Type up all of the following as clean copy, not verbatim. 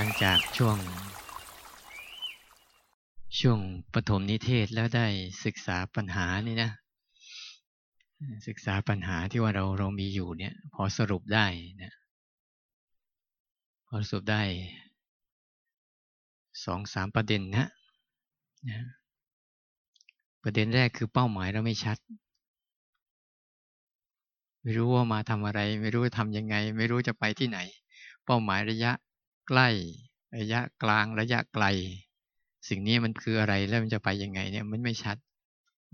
หลังจากช่วงปฐมนิเทศแล้วได้ศึกษาปัญหานี่นะศึกษาปัญหาที่ว่าเรามีอยู่เนี่ยพอสรุปได้นะพอสรุปได้ 2-3 ประเด็นนะประเด็นแรกคือเป้าหมายเราไม่ชัดไม่รู้ว่ามาทำอะไรไม่รู้จะทำยังไงไม่รู้จะไปที่ไหนเป้าหมายระยะใกล้ระยะกลางระยะไกลสิ่งนี้มันคืออะไรแล้วมันจะไปยังไงเนี่ยมันไม่ชัด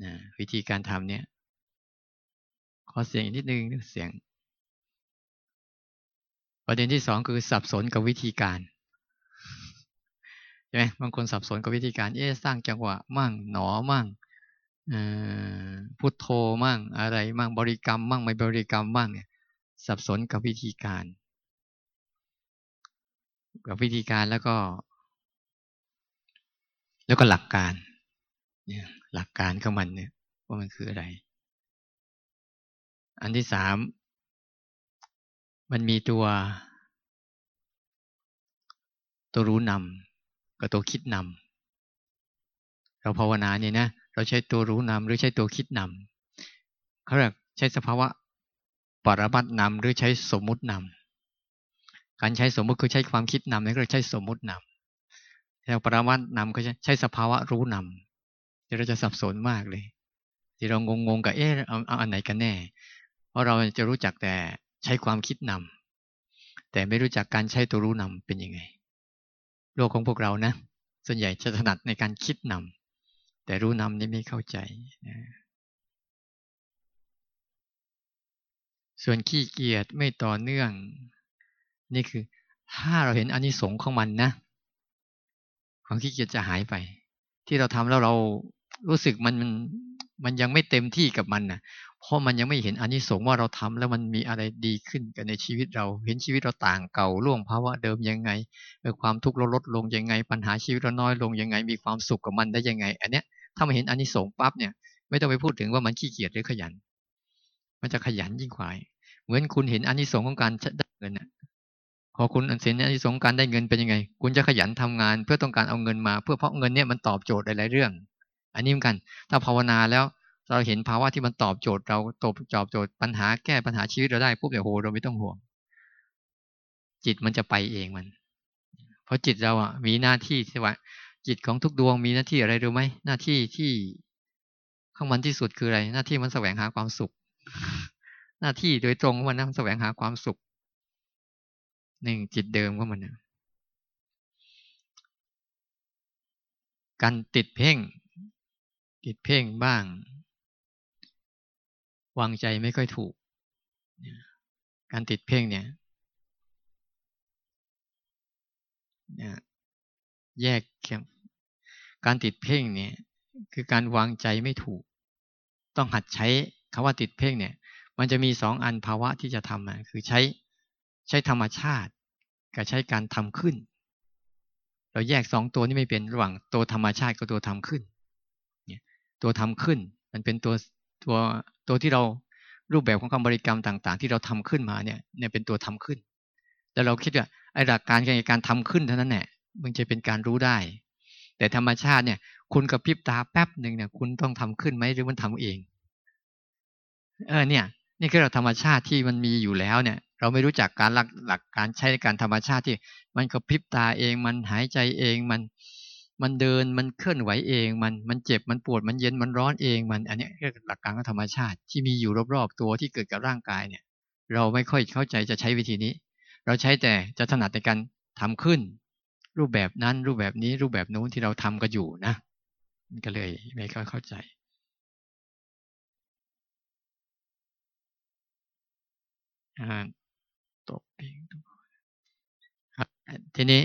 นะวิธีการทำเนี่ยขอเสียงนิดนึงเสียงประเด็นที่สองคือสับสนกับวิธีการใช่ไหมบางคนสับสนกับวิธีการสร้างจังหวะมั่งหนอมั่งพุทโธมั่งอะไรมั่งบริกรรมมั่งไม่บริกรรมมั่งเนี่ยสับสนกับวิธีการแล้วก็หลักการเนี่ยหลักการของมันเนี่ยว่ามันคืออะไรอันที่สามมันมีตัวรู้นำกับตัวคิดนำเราภาวนาเนี่ยนะเราใช้ตัวรู้นำหรือใช้ตัวคิดนำเขาเรียกใช้สภาวะปรมัตถ์นำหรือใช้สมมุตินำการใช้สมมุติคือใช้ความคิดนำนี่ก็ใช้สมมุตินำแล้วปรมัตถ์นำก็ใช้สภาวะรู้นำที่เราจะสับสนมากเลยที่เรางงๆกับเอาอันไหนกันแน่เพราะเราจะรู้จักแต่ใช้ความคิดนำแต่ไม่รู้จักการใช้ตัวรู้นำเป็นยังไงโลกของพวกเรานะส่วนใหญ่จะถนัดในการคิดนำแต่รู้นำนี่ไม่เข้าใจนะส่วนขี้เกียจไม่ต่อเนื่องนี่คือถ้าเราเห็นอานิสงส์ของมันนะความขี้เกียจจะหายไปที่เราทำแล้วเรารู้สึกมันยังไม่เต็มที่กับมันนะเพราะมันยังไม่เห็นอานิสงส์ว่าเราทำแล้วมันมีอะไรดีขึ้นกันในชีวิตเราเห็นชีวิตเราต่างเก่าล่วงภาวะเดิมยังไงความทุกข์เราลดลงยังไงปัญหาชีวิตเราน้อยลงยังไงมีความสุขกับมันได้ยังไงอันเนี้ยถ้ามันเห็นอานิสงส์ปั๊บเนี่ยไม่ต้องไปพูดถึงว่ามันขี้เกียจหรือขยันมันจะขยันยิ่งกว่าเหมือนคุณเห็นอานิสงส์ของการได้เงินน่ะพอคุณเห็นอานิสงส์การได้เงินเป็นยังไงคุณจะขยันทำงานเพื่อต้องการเอาเงินมาเพราะเงินเนี่ยมันตอบโจทย์หลายๆเรื่องอันนี้เหมือนกันถ้าภาวนาแล้วเราเห็นภาวะที่มันตอบโจทย์เราตอบโจทย์ปัญหาแก้ปัญหาชีวิตเราได้ปุ๊บเดี๋ยวโหเราไม่ต้องห่วงจิตมันจะไปเองมันเพราะจิตเราอ่ะมีหน้าที่ใช่ไหมจิตของทุกดวงมีหน้าที่อะไรรู้ไหมหน้าที่ที่ข้างมันที่สุดคืออะไรหน้าที่มันแสวงหาความสุขหน้าที่โดยตรงของมันนะมันแสวงหาความสุขนี่จิตเดิมของมันนะการติดเพ่งบ้างวางใจไม่ค่อยถูกการติดเพ่งเนี่ยแยกการติดเพ่งเนี่ยคือการวางใจไม่ถูกต้องหัดใช้คำว่าติดเพ่งเนี่ยมันจะมีสองอันภาวะที่จะทำอ่ะคือใช้ธรรมชาติกับใช้การทำขึ้นเราแยกสองตัวนี้ไม่เป็นระหว่างตัวธรรมชาติกับตัวทำขึ้นเนี่ยตัวทำขึ้นมันเป็นตัวที่เรารูปแบบของคำบริกรรมต่างๆที่เราทำขึ้นมาเนี่ยเป็นตัวทำขึ้นแล้วเราคิดว่าไอ้หลักการการทำขึ้นเท่านั้นแหละมันจะเป็นการรู้ได้แต่ธรรมชาติเนี่ยคุณกับพริบตาแป๊บนึงเนี่ยคุณต้องทำขึ้นไหมหรือมันทำเองเนี่ยนี่คือเราธรรมชาติที่มันมีอยู่แล้วเนี่ยเราไม่รู้จักการหลักการใช้การธรรมชาติที่มันกับพริบตาเองมันหายใจเองมันเดินมันเคลื่อนไหวเองมันเจ็บมันปวดมันเย็นมันร้อนเองมันอันนี้ก็หลักการของธรรมชาติที่มีอยู่รอบๆตัวที่เกิดกับร่างกายเนี่ยเราไม่ค่อยเข้าใจจะใช้วิธีนี้เราใช้แต่จะถนัดในการทำขึ้นรูปแบบนั้นรูปแบบนี้รูปแบบนู้นที่เราทำกันอยู่นะมันก็เลยไม่ค่อยเข้าใจตบเองทีนี้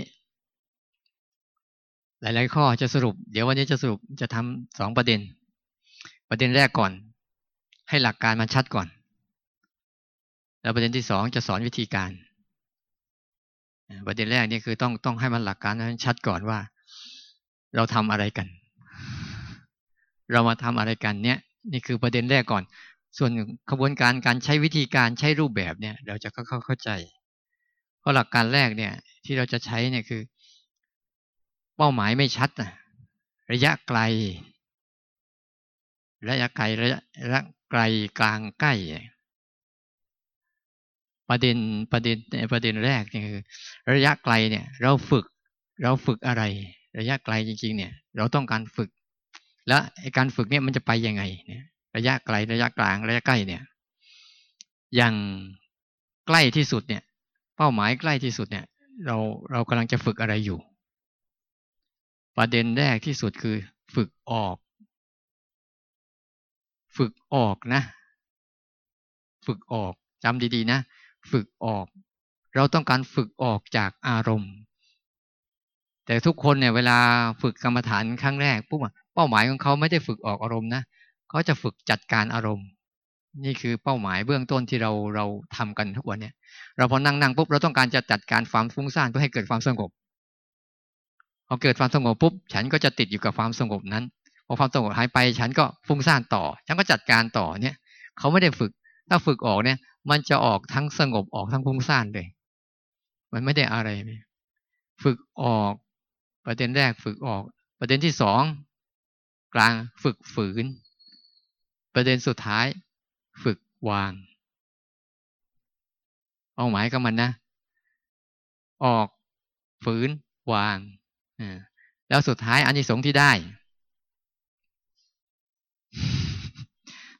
หลายๆข้อจะสรุปเดี๋ยววันนี้จะสรุปจะทำสองประเด็นแรกก่อนให้หลักการมันชัดก่อนแล้วประเด็นที่สองจะสอนวิธีการประเด็นแรกนี่คือต้องให้มันหลักการมันชัดก่อนว่าเราทำอะไรกันเรามาทำอะไรกันเนี่ยนี่คือประเด็นแรกก่อนส่วนขบวนการการใช้วิธีการใช้รูปแบบเนี่ยเราจะเข้าใจ ก็หลักการแรกเนี่ยที่เราจะใช้เนี่ยคือเป้าหมายไม่ชัดนะระยะไกลระยะไกลกลางใกล้ประเด็นแรกเนี่ยคือระยะไกลเนี่ยเราฝึกอะไรระยะไกลจริงๆเนี่ยเราต้องการฝึกแล้วการฝึกเนี่ยมันจะไปยังไงเนี่ยระยะไกลระยะกลางระยะใกล้เนี่ยอย่างใกล้ที่สุดเนี่ยเป้าหมายใกล้ที่สุดเนี่ยเรากำลังจะฝึกอะไรอยู่ประเด็นแรกที่สุดคือฝึกออกนะฝึกออกจำดีๆนะฝึกออกเราต้องการฝึกออกจากอารมณ์แต่ทุกคนเนี่ยเวลาฝึกกรรมฐานครั้งแรกปุ๊บเป้าหมายของเขาไม่ได้ฝึกออกอารมณ์นะเขาจะฝึกจัดการอารมณ์นี่คือเป้าหมายเบื้องต้นที่เราทำกันทุกวันเนี่ยเราพอนั่งปุ๊บเราต้องการจะจัดการความฟุ้งซ่านเพื่อให้เกิดความสงบพอเกิดความสงบปุ๊บฉันก็จะติดอยู่กับความสงบนั้นพอความสงบหายไปฉันก็ฟุ้งซ่านต่อฉันก็จัดการต่อเนี่ยเขาไม่ได้ฝึกถ้าฝึกออกเนี่ยมันจะออกทั้งสงบออกทั้งฟุ้งซ่านเลยมันไม่ได้อะไรฝึกออกประเด็นแรกฝึกออกประเด็นที่สองกลางฝึกฝืนประเด็นสุดท้ายฝึกวางเอาหมายกับมันนะออกฝืนวางแล้วสุดท้ายอานิสงส์ที่ได้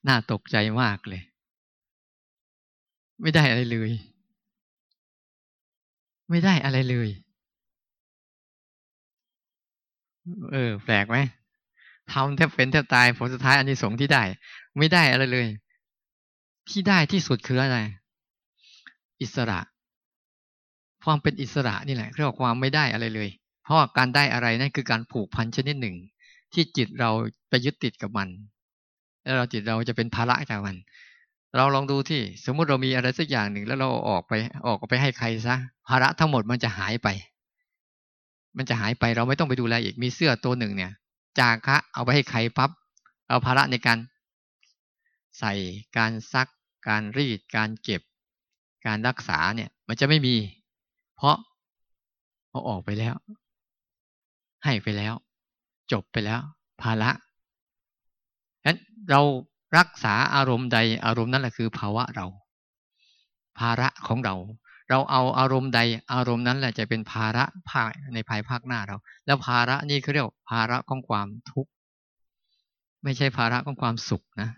น่าตกใจมากเลยไม่ได้อะไรเลยไม่ได้อะไรเลยแปลกไหมทำแทบเป็นแทบตายผลสุดท้ายอานิสงส์ที่ได้ไม่ได้อะไรเลยที่ได้ที่สุดคืออะไรอิสระความเป็นอิสระนี่แหละเรียกว่าความไม่ได้อะไรเลยเพราะการได้อะไรนั่นคือการผูกพันชนิดหนึ่งที่จิตเราไปยึดติดกับมันแล้วเราจิตเราจะเป็นภาระจากมันเราลองดูที่สมมติเรามีอะไรสักอย่างหนึ่งแล้วเราออกไปให้ใครซะภาระทั้งหมดมันจะหายไปเราไม่ต้องไปดูแลอีกมีเสื้อตัวหนึ่งเนี่ยจาคะเอาไปให้ใครปั๊บเอาภาระในการใส่การซักการรีดการเก็บการรักษาเนี่ยมันจะไม่มีเพราะเอาออกไปแล้วให้ไปแล้วจบไปแล้วภาระงั้นเรารักษาอารมณ์ใดอารมณ์นั้นแหละคือภาวะเราภาระของเราเอาอารมณ์ใดอารมณ์นั้นแหละจะเป็นภาระภายในภายภาคหน้าเราแล้วภาระนี่เขาเรียกภาระของความทุกข์ไม่ใช่ภาระของความสุขนะ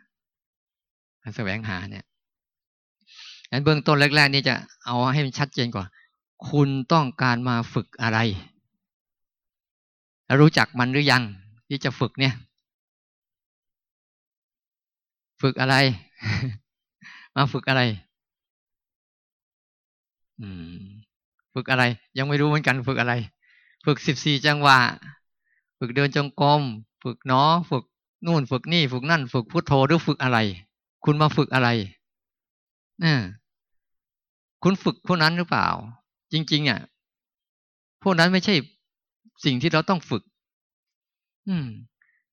การแสวงหาเนี่ยงั้นเบื้องต้นแรกๆนี่จะเอาให้มันชัดเจนกว่าคุณต้องการมาฝึกอะไรแล้วรู้จักมันหรือยังที่จะฝึกเนี่ยฝึกอะไร มาฝึกอะไรฝึกอะไรยังไม่รู้เหมือนกันฝึกอะไรฝึก14จังหวะฝึกเดินจงกรมฝึกน้อฝึกนู่นฝึกนี่ฝึกนั่นฝึกพุทโธหรือฝึกอะไรคุณมาฝึกอะไรคุณฝึกพวกนั้นหรือเปล่าจริงๆเนี่ยพวกนั้นไม่ใช่สิ่งที่เราต้องฝึก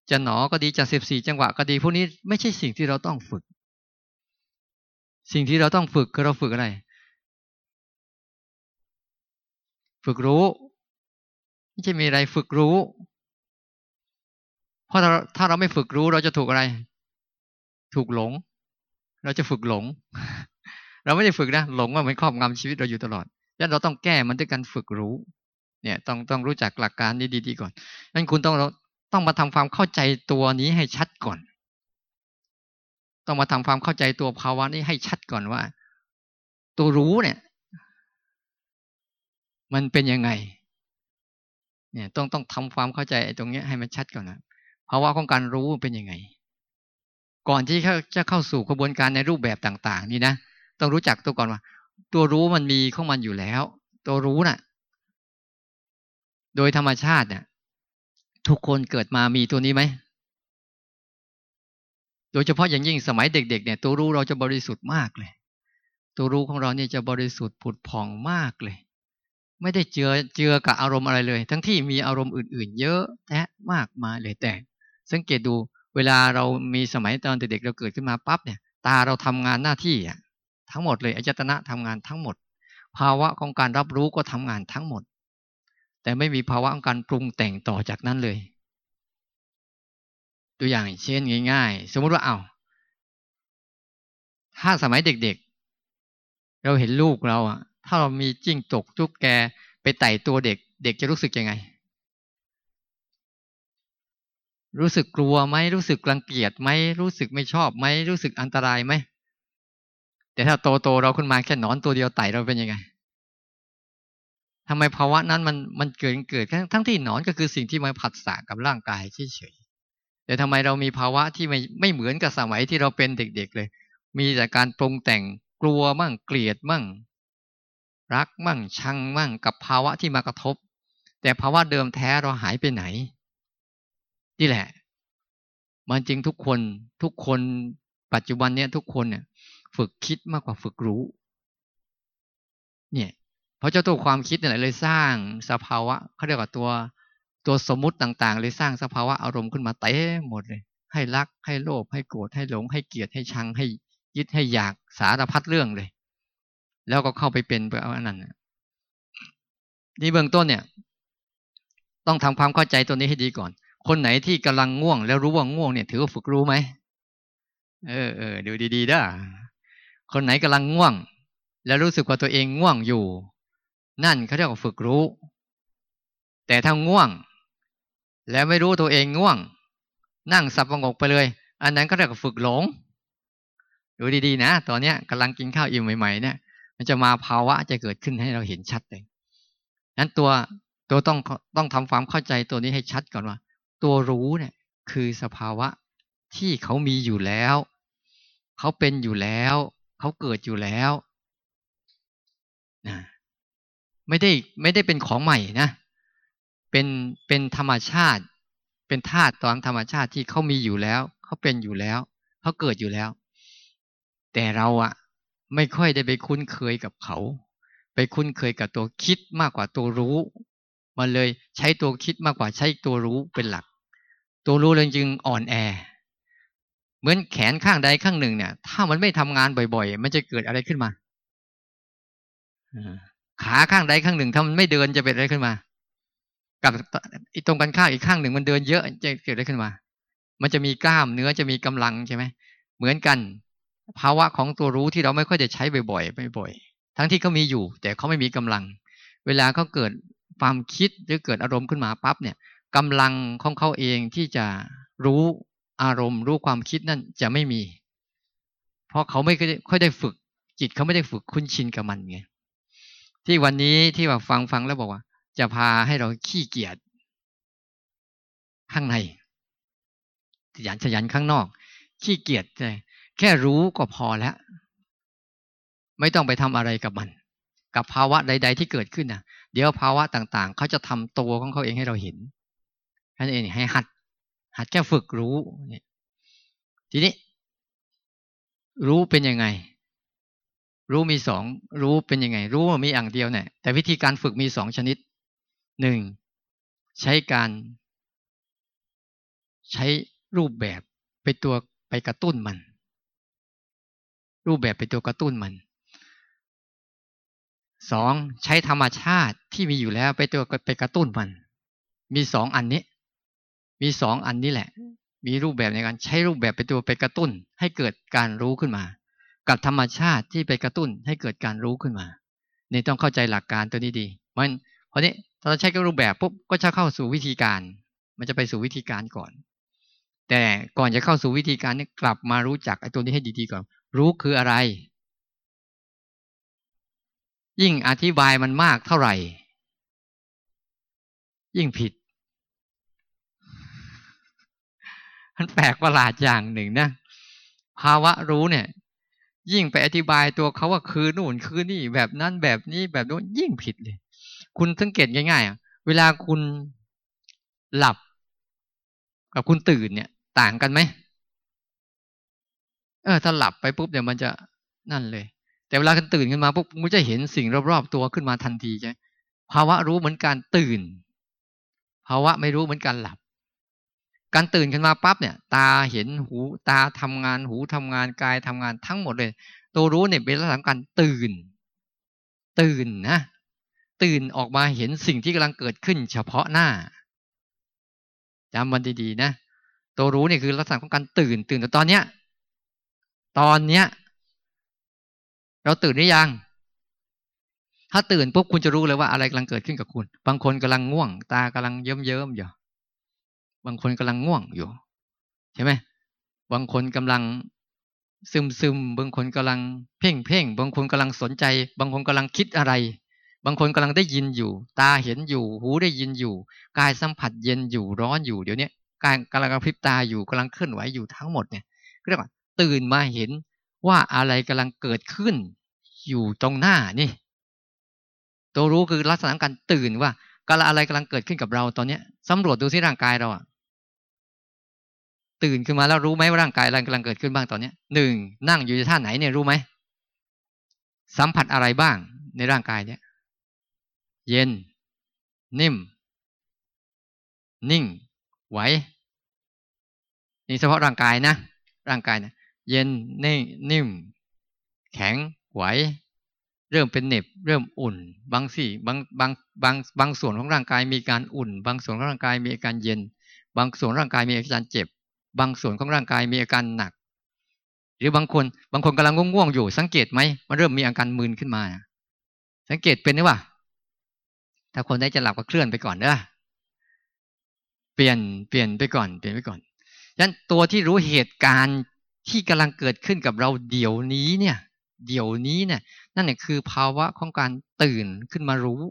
จะหนอก็ดีจะ14จังหวะก็ดีพวกนี้ไม่ใช่สิ่งที่เราต้องฝึกสิ่งที่เราต้องฝึกคือเราฝึกอะไรฝึกรู้ไม่ใช่มีอะไรฝึกรู้เพราะถ้าเราไม่ฝึกรู้เราจะถูกอะไรถูกหลงเราจะฝึกหลง เราไม่ได้ฝึกนะหลงว่ามันครอบงำชีวิตเราอยู่ตลอดดังนั้นเราต้องแก้มันด้วยการฝึกรู้เนี่ยต้องรู้จักหลักการนี้ดีๆก่อนงั้นคุณต้องมาทำความเข้าใจตัวนี้ให้ชัดก่อนต้องมาทำความเข้าใจตัวภาวะนี้ให้ชัดก่อนว่าตัวรู้เนี่ยมันเป็นยังไงเนี่ยต้องทำความเข้าใจตรงนี้ให้มันชัดก่อนนะภาวะของการรู้เป็นยังไงก่อนที่จะเข้าสู่กระบวนการในรูปแบบต่างๆนี่นะต้องรู้จักตัวก่อนว่าตัวรู้มันมีของมันอยู่แล้วตัวรู้น่ะโดยธรรมชาติเนี่ยทุกคนเกิดมามีตัวนี้ไหมโดยเฉพาะอย่างยิ่งสมัยเด็กๆเนี่ยตัวรู้เราจะบริสุทธิ์มากเลยตัวรู้ของเราเนี่ยจะบริสุทธิ์ผุดผ่องมากเลยไม่ได้เจือกับอารมณ์อะไรเลยทั้งที่มีอารมณ์อื่นๆเยอะแยะมากมายเลยแต่สังเกตดูเวลาเรามีสมัยตอนเด็กๆเราเกิดขึ้นมาปั๊บเนี่ยตาเราทำงานหน้าที่ทั้งหมดเลยอายตนะทำงานทั้งหมด ภาวะของการรับรู้ก็ทำงานทั้งหมดแต่ไม่มีภาวะของการปรุงแต่งต่อจากนั้นเลยตัวอย่างเช่นง่ายๆสมมติว่าถ้าสมัยเด็กๆเราเห็นลูกเราถ้าเรามีจิ้งจกตุ๊กแกไปไต่ตัวเด็กเด็กจะรู้สึกยังไงรู้สึกกลัวไหมรู้สึกรังเกียจไหมรู้สึกไม่ชอบไหมรู้สึกอันตรายไหมแต่ถ้าโตเราขึ้นมาแค่หนอนตัวเดียวไต่เราเป็นยังไงทำไมภาวะนั้นมันเกิดทั้งที่หนอนก็คือสิ่งที่มาผัสสะกับร่างกายเฉยๆแต่ทำไมเรามีภาวะที่ไม่เหมือนกับสมัยที่เราเป็นเด็กๆเลยมีแต่การปรุงแต่งกลัวมั่งเกลียดมั่งรักมั่งชังมั่งกับภาวะที่มากระทบแต่ภาวะเดิมแท้เราหายไปไหนนี่แหละมันจริงทุกคนปัจจุบันเนี้ยทุกคนเนี่ยฝึกคิดมากกว่าฝึกรู้เนี่ยเพราะเจ้าตัวความคิดเนี่ยเลยสร้างสภาวะเขาเรียกว่าตัวสมมุติต่างๆเลยสร้างสภาวะอารมณ์ขึ้นมาเต็มหมดเลยให้รักให้โลภให้โกรธให้หลงให้เกลียดให้ชังให้ยึดให้อยากสารพัดเรื่องเลยแล้วก็เข้าไปเป็นไปเอาอันนั้นนี่เบื้องต้นเนี่ยต้องทำความเข้าใจตัวนี้ให้ดีก่อนคนไหนที่กำลังง่วงแล้วรู้ว่าง่วงเนี่ยถือว่าฝึกรู้ไหมดูดีๆนะคนไหนกำลังง่วงแล้วรู้สึกว่าตัวเองง่วงอยู่นั่นเขาเรียกว่าฝึกรู้แต่ถ้าง่วงแล้วไม่รู้ตัวเองง่วงนั่งสับประงกไปเลยอันนั้นเขาเรียกว่าฝึกหลงดูดีๆนะตอนเนี้ยกำลังกินข้าวอิ่มใหม่ๆเนี่ยมันจะมาภาวะจะเกิดขึ้นให้เราเห็นชัดเลยนั้นตัวต้องทำความเข้าใจตัวนี้ให้ชัดก่อนว่าตัวรู้เนี่ยคือสภาวะที่เขามีอยู่แล้วเขาเป็นอยู่แล้วเขาเกิดอยู่แล้วนะไม่ได้เป็นของใหม่นะเป็นธรรมชาติเป็นธาตุตามธรรมชาติที่เขามีอยู่แล้วเขาเป็นอยู่แล้วเขาเกิดอยู่แล้วแต่เราไม่ค่อยได้ไปคุ้นเคยกับเขาไปคุ้นเคยกับตัวคิดมากกว่าตัวรู้มันเลยใช้ตัวคิดมากกว่าใช้ตัวรู้เป็นหลักตัวรู้เลยจึงอ่อนแอเหมือนแขนข้างใดข้างหนึ่งเนี่ยถ้ามันไม่ทำงานบ่อยๆมันจะเกิดอะไรขึ้นมาขาข้างใดข้างหนึ่งถ้ามันไม่เดินจะเป็นอะไรขึ้นมากับตรงกันข้ามอีกข้างหนึ่งมันเดินเยอะจะเกิดอะไรขึ้นมามันจะมีกล้ามเนื้อจะมีกำลังใช่ไหมเหมือนกันภาวะของตัวรู้ที่เราไม่ค่อยจะใช้บ่อยๆทั้งที่เขามีอยู่แต่เขาไม่มีกำลังเวลาเขาเกิดความคิดหรือเกิดอารมณ์ขึ้นมาปั๊บเนี่ยกำลังของเขาเองที่จะรู้อารมณ์รู้ความคิดนั่นจะไม่มีเพราะเขาไม่ค่อยได้ฝึกจิตเขาไม่ได้ฝึกคุ้นชินกับมันไงที่วันนี้ที่ว่าฟังแล้วบอกว่าจะพาให้เราขี้เกียจข้างในขยันข้างนอกขี้เกียจแค่รู้ก็พอแล้วไม่ต้องไปทำอะไรกับมันกับภาวะใดๆที่เกิดขึ้นนะเดี๋ยวภาวะต่างๆเขาจะทำตัวของเขาเองให้เราเห็นแค่นั้นเองให้หัดแค่ฝึกรู้เนี่ยทีนี้รู้เป็นยังไงรู้มีสองรู้เป็นยังไงรู้มีอย่างเดียวเนี่ยแต่วิธีการฝึกมีสองชนิดหนึ่งใช้การใช้รูปแบบเป็นตัวไปกระตุ้นมันรูปแบบเป็นตัวกระตุ้นมันสองใช้ธรรมชาติที่มีอยู่แล้วไปกระตุ้นมันมีสองอันนี้มีสองอันนี้แหละมีรูปแบบในการใช้รูปแบบเป็นตัวไปกระตุ้นให้เกิดการรู้ขึ้นมากับธรรมชาติที่ไปกระตุ้นให้เกิดการรู้ขึ้นมานี่ต้องเข้าใจหลักการตัวนี้ดีมันพอนี้ถ้าเราใช้รูปแบบปุ๊บก็จะเข้าสู่วิธีการมันจะไปสู่วิธีการก่อนแต่ก่อนจะเข้าสู่วิธีการนี่กลับมารู้จักไอ้ตัวนี้ให้ดีๆก่อนรู้คืออะไรยิ่งอธิบายมันมากเท่าไหร่ยิ่งผิดมันแปลกประหลาดอย่างหนึ่งนะภาวะรู้เนี่ยยิ่งไปอธิบายตัวเขาว่าคือนู่นคือนี่แบบนั้นแบบนี้แบบนู้นยิ่งผิดเลยคุณสังเกตง่ายๆเวลาคุณหลับกับคุณตื่นเนี่ยต่างกันไหมถ้าหลับไปปุ๊บเดี๋ยวมันจะนั่นเลยแต่เวลาคุณตื่นขึ้นมาปุ๊บคุณจะเห็นสิ่งรอบๆตัวขึ้นมาทันทีใช่ภาวะรู้เหมือนการตื่นภาวะไม่รู้เหมือนการหลับการตื่นขึ้นมาปั๊บเนี่ยตาเห็นหูตาทำงานหูทำงานกายทำงานทั้งหมดเลยตัวรู้เนี่ยเป็นลักษณะการตื่น ตื่นนะตื่นออกมาเห็นสิ่งที่กำลังเกิดขึ้นเฉพาะหน้าจำมันดีๆนะตัวรู้นี่คือลักษณะของการตื่นแต่ตอนเนี้ยเราตื่นหรือยังถ้าตื่นปุ๊บคุณจะรู้เลยว่าอะไรกำลังเกิดขึ้นกับคุณบางคนกำลังง่วงตากำลังเยิ้มๆอยู่บางคนกำลังง่วงอยู่ใช่ไหมบางคนกำลังซึมบางคนกำลังเพ่งบางคนกำลังสนใจบางคนกำลังคิดอะไรบางคนกำลังได้ยินอยู่ตาเห็นอยู่หูได้ยินอยู่กายสัมผัสเย็นอยู่ร้อนอยู่เดี๋ยวนี้กายกำลังกระพริบตาอยู่กำลังเคลื่อนไหวอยู่ทั้งหมดเนี่ยเรียกว่าตื่นมาเห็นว่าอะไรกำลังเกิดขึ้นอยู่ตรงหน้านี่ตัวรู้คือลักษณะการตื่นว่าอะไรกำลังเกิดขึ้นกับเราตอนนี้สำรวจดูที่ร่างกายเราอะตื่นขึ้นมาแล้วรู้ไหมว่าร่างกายอะไรกำลังเกิดขึ้นบ้างตอนนี้หนึ่งนั่งอยู่ในท่าไหนเนี่ยรู้ไหมสัมผัสอะไรบ้างในร่างกายเนี่ยเย็นนิ่มนิ่งไหวนี่เฉพาะร่างกายนะเย็นนิ่มแข็งไหวเริ่มเป็นเหน็บเริ่มอุ่นบางส่วนของร่างกายมีการอุ่นบางส่วนของร่างกายมีอาการเย็นบางส่วนร่างกายมีอาการเจ็บบางส่วนของร่างกายมีอาการหนักหรือบางคนกำลังง่วงๆอยู่สังเกตไหมมันเริ่มมีอาการมึนขึ้นมาสังเกตเป็นหรือเปล่าถ้าคนได้จะหลับก็เคลื่อนไปก่อนเด้อเปลี่ยนไปก่อนฉะนั้นตัวที่รู้เหตุการณ์ที่กำลังเกิดขึ้นกับเราเดี๋ยวนี้เนี่ยนั่นเนี่ยคือภาวะของการตื่นขึ้นมารู้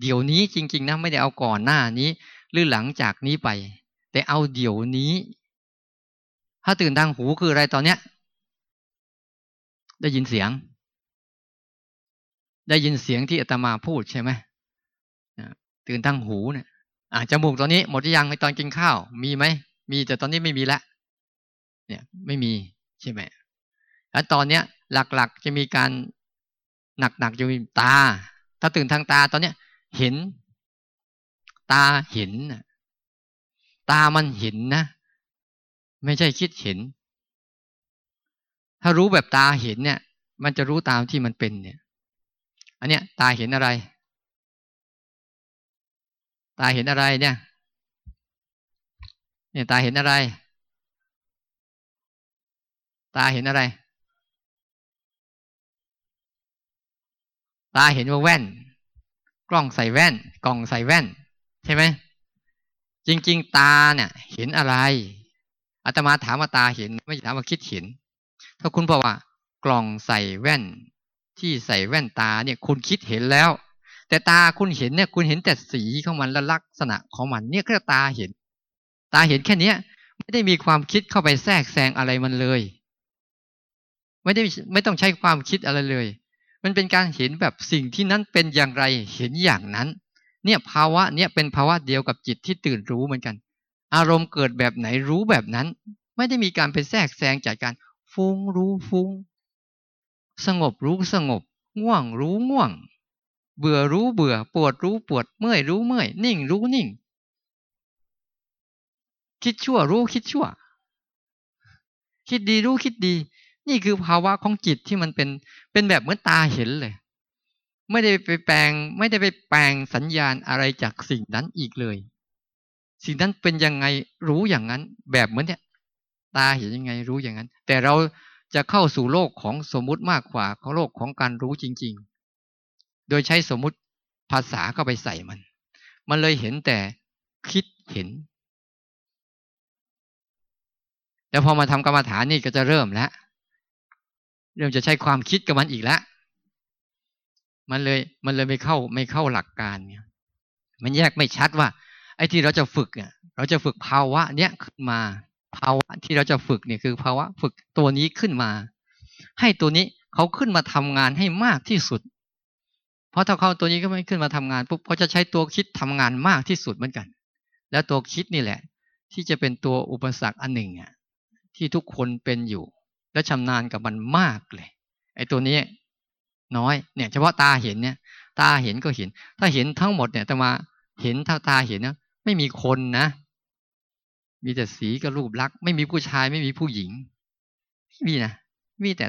เดี๋ยวนี้จริงๆนะไม่ได้เอาก่อนหน้านี้หรือหลังจากนี้ไปแต่เอาเดี๋ยวนี้ถ้าตื่นทางหูคืออะไรตอนเนี้ยได้ยินเสียงที่อาตมาพูดใช่ไหมตื่นทางหูเนี่ยจมูกตอนนี้หมดหรือยังในตอนกินข้าวมีไหมมีแต่ตอนนี้ไม่มีละเนี่ยไม่มีใช่ไหมแล้วตอนเนี้ยหลักๆจะมีการหนักจะมีตาถ้าตื่นทางตาตอนเนี้ยเห็นตาเห็นตามันเห็นนะไม่ใช่คิดเห็นถ้ารู้แบบตาเห็นเนี่ยมันจะรู้ตามที่มันเป็นเนี่ยอันเนี้ยตาเห็นอะไรเนี่ยตาเห็นอะไรตาเห็นว่าแว่นกล้องใส่แว่นกล่องใส่แว่นใช่ไหมจริงๆตาเนี่ยเห็นอะไรอาตมาถามว่าตาเห็นไม่ใช่ถามว่าคิดเห็นถ้าคุณบอกว่ากล่องใส่แว่นที่ใส่แว่นตาเนี่ยคุณคิดเห็นแล้วแต่ตาคุณเห็นเนี่ยคุณเห็นแต่สีของมันและลักษณะของมันเนี่ยคือตาเห็นแค่นี้ไม่ได้มีความคิดเข้าไปแทรกแซงอะไรมันเลยไม่ต้องใช้ความคิดอะไรเลยมันเป็นการเห็นแบบสิ่งที่นั้นเป็นอย่างไรเห็นอย่างนั้นเนี่ยภาวะเนี่ยเป็นภาวะเดียวกับจิตที่ตื่นรู้เหมือนกันอารมณ์เกิดแบบไหนรู้แบบนั้นไม่ได้มีการไปแทรกแซงจัดการฟุ้งรู้ฟุ้งสงบรู้สงบง่วงรู้ง่วงเบื่อรู้เบื่อปวดรู้ปวดเมื่อยรู้เมื่อยนิ่งรู้นิ่งคิดชั่วรู้คิดชั่วคิดดีรู้คิดดีนี่คือภาวะของจิตที่มันเป็นแบบเหมือนตาเห็นเลยไม่ได้ไปแปลงสัญญาณอะไรจากสิ่งนั้นอีกเลยสิ่งนั้นเป็นยังไงรู้อย่างนั้นแบบเหมือนเนี่ยตาเห็นยังไงรู้อย่างนั้นแต่เราจะเข้าสู่โลกของสมมุติมากกว่าของโลกของการรู้จริงๆโดยใช้สมมุติภาษาเข้าไปใส่มันเลยเห็นแต่คิดเห็นแล้วพอมาทำกรรมฐานนี่ก็จะเริ่มจะใช้ความคิดกับมันอีกแล้วมันเลยไม่เข้าหลักการเนี่ยมันแยกไม่ชัดว่าไอ้ที่เราจะฝึกเนี่ยเราจะฝึกภาวะเนี้ยขึ้นมาภาวะที่เราจะฝึกเนี่ยคือภาวะฝึกตัวนี้ขึ้นมาให้ตัวนี้เขาขึ้นมาทำงานให้มากที่สุดเพราะถ้าเขาตัวนี้ก็ไม่ขึ้นมาทำงานปุ๊บเขาจะใช้ตัวคิดทำงานมากที่สุดเหมือนกันแล้วตัวคิดนี่แหละที่จะเป็นตัวอุปสรรคอันหนึ่งอ่ะที่ทุกคนเป็นอยู่และชำนาญกับมันมากเลยไอ้ตัวนี้น้อยเนี่ยเฉพาะตาเห็นเนี่ยตาเห็นก็เห็นถ้าเห็นทั้งหมดเนี่ยแต่มาเห็นถ้าตาเห็นนะไม่มีคนนะมีแต่สีกับรูปลักษณ์ไม่มีผู้ชายไม่มีผู้หญิงมีนะมีแต่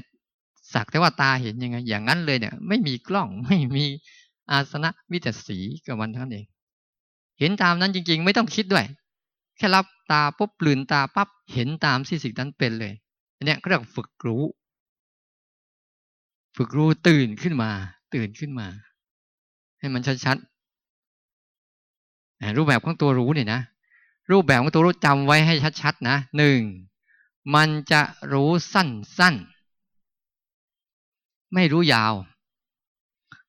สักแต่ว่าตาเห็นยังไงอย่างนั้นเลยเนี่ยไม่มีกล้องไม่มีอาสนะมีแต่สีกับมันเท่านั้นเองเห็นตามนั้นจริงๆไม่ต้องคิดด้วยแค่รับตาปุ๊บปลื่นตาปั๊บเห็นตามสิ่งนั้นเป็นเลยอันนี้เรียกฝึกรู้ตื่นขึ้นมาให้มันชัดๆรูปแบบของตัวรู้เนี่ยนะรูปแบบของตัวรู้จำไว้ให้ชัดๆนะหนึ่งมันจะรู้สั้นๆไม่รู้ยาว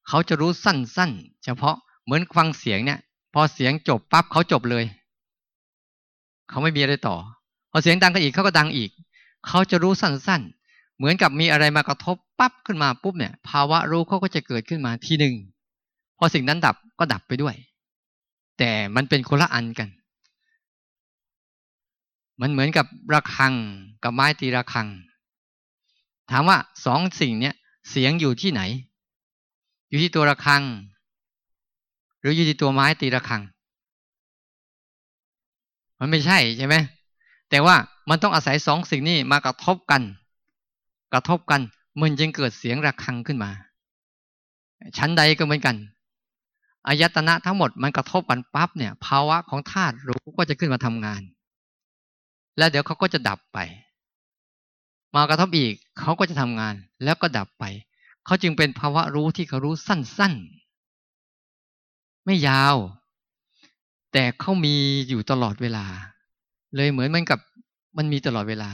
เขาจะรู้สั้นๆเฉพาะเหมือนฟังเสียงเนี่ยพอเสียงจบปั๊บเขาจบเลยเขาไม่มีอะไรต่อพอเสียงดังก็อีกเขาก็ดังอีกเขาจะรู้สั้นๆเหมือนกับมีอะไรมากระทบปั๊บขึ้นมาปุ๊บเนี่ยภาวะรู้เขาก็จะเกิดขึ้นมาทีหนึ่งพอสิ่งนั้นดับก็ดับไปด้วยแต่มันเป็นคนละอันกันมันเหมือนกับระฆังกับไม้ตีระฆังถามว่าสองสิ่งเนี้ยเสียงอยู่ที่ไหนอยู่ที่ตัวระฆังหรืออยู่ที่ตัวไม้ตีระฆังมันไม่ใช่ใช่ไหมแต่ว่ามันต้องอาศัยสองสิ่งนี้มากระทบกันมันจึงเกิดเสียงระฆังขึ้นมาชั้นใดก็เหมือนกันอายตนะทั้งหมดมันกระทบกันปั๊บเนี่ยภาวะของธาตุรู้ก็จะขึ้นมาทำงานแล้วเดี๋ยวเขาก็จะดับไปมากระทบอีกเขาก็จะทำงานแล้วก็ดับไปเขาจึงเป็นภาวะรู้ที่เขารู้สั้นๆไม่ยาวแต่เขามีอยู่ตลอดเวลาเลยเหมือนกับมันมีตลอดเวลา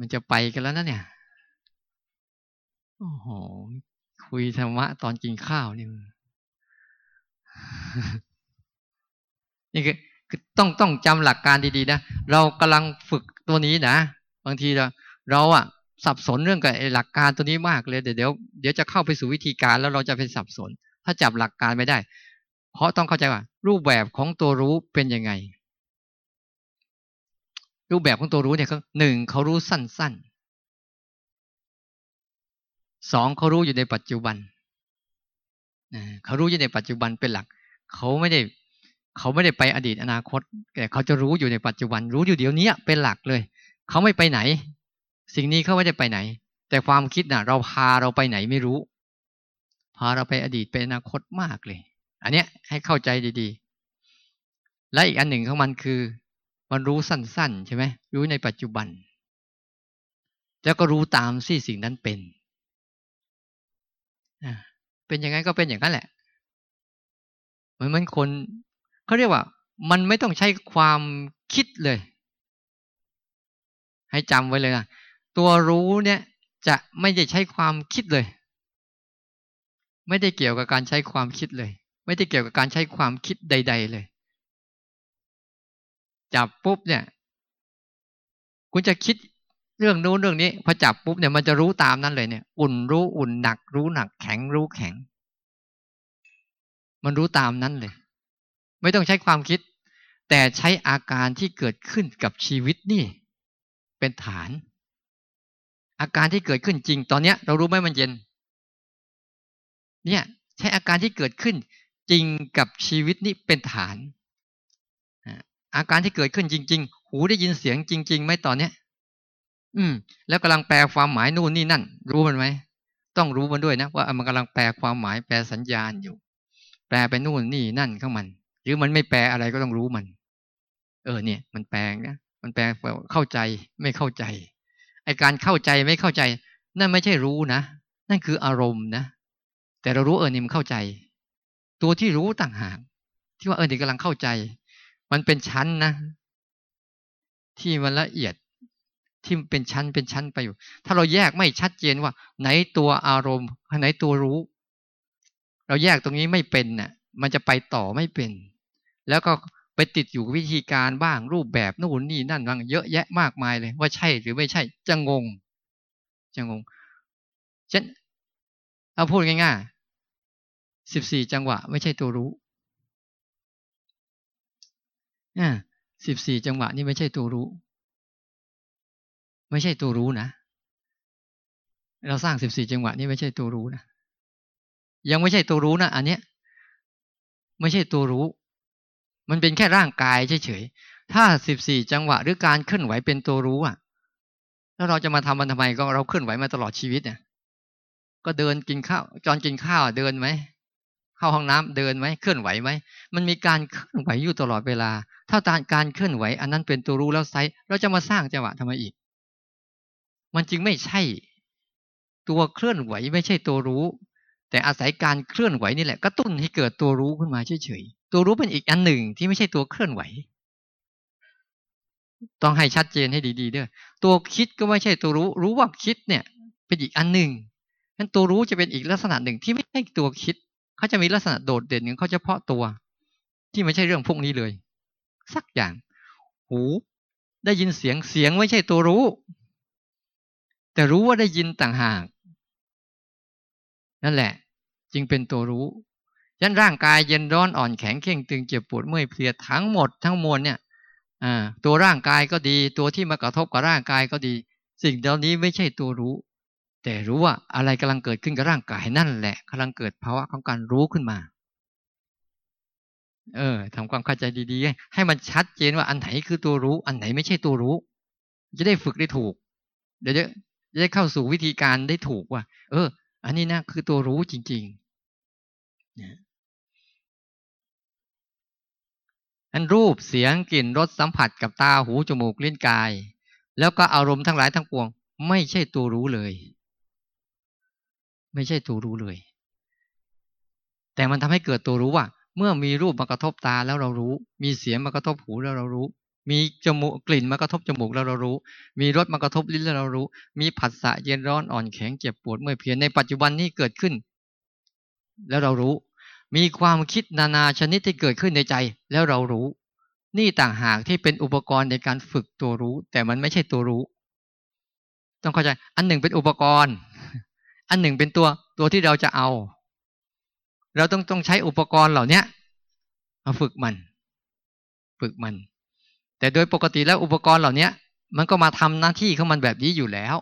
มันจะไปกันแล้วนะเนี่ยโอ้โหคุยธรรมะตอนกินข้าวนี่ นี่คือต้องจำหลักการดีๆนะเรากำลังฝึกตัวนี้นะบางทีเราอะสับสนเรื่องกับหลักการตัวนี้มากเลยเดี๋ยวจะเข้าไปสู่วิธีการแล้วเราจะเป็นสับสนถ้าจับหลักการไม่ได้เพราะต้องเข้าใจว่ารูปแบบของตัวรู้เป็นยังไงรูปแบบของตัวรู้เนี่ยคือหนึ่งเขารู้สั้นๆสองเขารู้อยู่ในปัจจุบันเขารู้อยู่ในปัจจุบันเป็นหลักเขาไม่ได้ไปอดีตอนาคตแต่เขาจะรู้อยู่ในปัจจุบันรู้อยู่เดี๋ยวนี้เป็นหลักเลยเขาไม่ไปไหนสิ่งนี้เขาไม่ได้ไปไหนแต่ความคิดน่ะเราพาเราไปไหนไม่รู้พาเราไปอดีตไปอนาคตมากเลยอันเนี้ยให้เข้าใจดีๆและอีกอันหนึ่งของมันคือมันรู้สั้นๆใช่ไหมรู้ในปัจจุบันแล้วก็รู้ตามที่สิ่งนั้นเป็นอย่างนั้นก็เป็นอย่างนั้นแหละเหมือนคนเขาเรียกว่ามันไม่ต้องใช้ความคิดเลยให้จำไว้เลยนะตัวรู้เนี่ยจะไม่ได้ใช้ความคิดเลยไม่ได้เกี่ยวกับการใช้ความคิดเลยไม่ได้เกี่ยวกับการใช้ความคิดใดๆเลยจับปุ๊บเนี่ยคุณจะคิดเรื่องโน้นเรื่องนี้พอจับปุ๊บเนี่ยมันจะรู้ตามนั้นเลยเนี่ยอุ่นรู้อุ่นหนักรู้หนักแข็งรู้แข็งมันรู้ตามนั้นเลยไม่ต้องใช้ความคิดแต่ใช้อาการที่เกิดขึ้นกับชีวิตนี่เป็นฐานอาการที่เกิดขึ้นจริงตอนเนี้ยเรารู้ไหมมันเย็นเนี่ยใช้อาการที่เกิดขึ้นจริงกับชีวิตนี่เป็นฐานอาการที่เกิดขึ้นจริงๆหูได้ยินเสียงจริงๆไหมตอนเนี้ยแล้วกำลังแปลความหมายนู่นนี่นั่นรู้มันไหมต้องรู้มันด้วยนะว่ามันกำลังแปลความหมายแปลสัญญาณอยู่แปลไปนู่นนี่นั่นของมันหรือมันไม่แปลอะไรก็ต้องรู้มันเนี่ยมันแปลนะมันแปลเข้าใจไม่เข้าใจไอ้การเข้าใจไม่เข้าใจนั่นไม่ใช่รู้นะนั่นคืออารมณ์นะแต่เรารู้นี่มันเข้าใจตัวที่รู้ต่างหากที่ว่านี่กำลังเข้าใจมันเป็นชั้นนะที่มันละเอียดที่มันเป็นชั้นไปอยู่ถ้าเราแยกไม่ชัดเจนว่าไหนตัวอารมณ์ไหนตัวรู้เราแยกตรงนี้ไม่เป็นน่ะมันจะไปต่อไม่เป็นแล้วก็ไปติดอยู่วิธีการบ้างรูปแบบนู่นนี่นั่นบ้างเยอะแยะมากมายเลยว่าใช่หรือไม่ใช่จะงงเช่นเอาพูดง่ายๆ14จังหวะไม่ใช่ตัวรู้14จังหวะนี่ไม่ใช่ตัวรู้นะเราสร้าง14จังหวะนี่ไม่ใช่ตัวรู้นะยังไม่ใช่ตัวรู้นะอันเนี้ยไม่ใช่ตัวรู้มันเป็นแค่ร่างกายเฉยๆถ้า14จังหวะหรือการเคลื่อนไหวเป็นตัวรู้อ่ะ แล้วเราจะมาทำมันทำไมก็เราเคลื่อนไหวมาตลอดชีวิตเนี่ยก็เดินกินข้าวจอนกินข้าวเดินไหมเข้าห้องน้ำเดินไหมเคลื่อนไหวไหมมันมีการเคลื่อนไหวอยู่ตลอดเวลาถ้าการเคลื่อนไหวอันนั้นเป็นตัวรู้แล้วไซเราจะมาสร้างจังหวะทำไมอีกมันจึงไม่ใช่ตัวเคลื่อนไหวไม่ใช่ตัวรู้แต่อาศัยการเคลื่อนไหวนี่แหละกระตุ้นให้เกิดตัวรู้ขึ้นมาเฉยๆตัวรู้เป็นอีกอันหนึ่งที่ไม่ใช่ตัวเคลื่อนไหวต้องให้ชัดเจนให้ดีๆด้วยตัวคิดก็ไม่ใช่ตัวรู้รู้ว่าคิดเนี่ยเป็นอีกอันหนึ่งงั้นตัวรู้จะเป็นอีกลักษณะหนึ่งที่ไม่ใช่ตัวคิดเขาจะมีลักษณะโดดเด่นของเขาเฉพาะตัวที่ไม่ใช่เรื่องพวกนี้เลยสักอย่างหูได้ยินเสียงเสียงไม่ใช่ตัวรู้แต่รู้ว่าได้ยินต่างหากนั่นแหละจึงเป็นตัวรู้ยันร่างกายเย็นร้อนอ่อนแข็งเข่งตึงเจ็บปวดเมื่อยเพลียทั้งหมดทั้งมวลเนี่ยตัวร่างกายก็ดีตัวที่มากระทบกับร่างกายก็ดีสิ่งเหล่านี้ไม่ใช่ตัวรู้แต่รู้ว่าอะไรกำลังเกิดขึ้นกับร่างกายนั่นแหละกำลังเกิดภาวะของการรู้ขึ้นมาทำความเข้าใจดีๆให้มันชัดเจนว่าอันไหนคือตัวรู้อันไหนไม่ใช่ตัวรู้จะได้ฝึกได้ถูกเดี๋ยวจะได้เข้าสู่วิธีการได้ถูกว่าอันนี้นะคือตัวรู้จริงๆนะอันรูปเสียงกลิ่นรสสัมผัสกับตาหูจมูกลิ้นกายแล้วก็อารมณ์ทั้งหลายทั้งปวงไม่ใช่ตัวรู้เลยไม่ใช่ตัวรู้เลยแต่มันทำให้เกิดตัวรู้ว่าเมื่อมีรูปมากระทบตาแล้วเรารู้มีเสียงมากระทบหูแล้วเรารู้มีกลิ่นมากระทบจมูกแล้วเรารู้มีรสมากระทบลิ้นแล้วเรารู้มีผัสสะเย็นร้อนอ่อนแข็งเจ็บปวดเมื่อยเพลียในปัจจุบันนี้เกิดขึ้นแล้วเรารู้มีความคิดนานาชนิดที่เกิดขึ้นในใจแล้วเรารู้นี่ต่างหากที่เป็นอุปกรณ์ในการฝึกตัวรู้แต่มันไม่ใช่ตัวรู้ต้องเข้าใจอันหนึ่งเป็นอุปกรณ์อันหนึ่งเป็นตัวที่เราจะเอาเราต้องใช้อุปกรณ์เหล่านี้มาฝึกมันแต่โดยปกติแล้วอุปกรณ์เหล่านี้มันก็มาทำหน้าที่ของมันแบบนี้อยู่แล้ว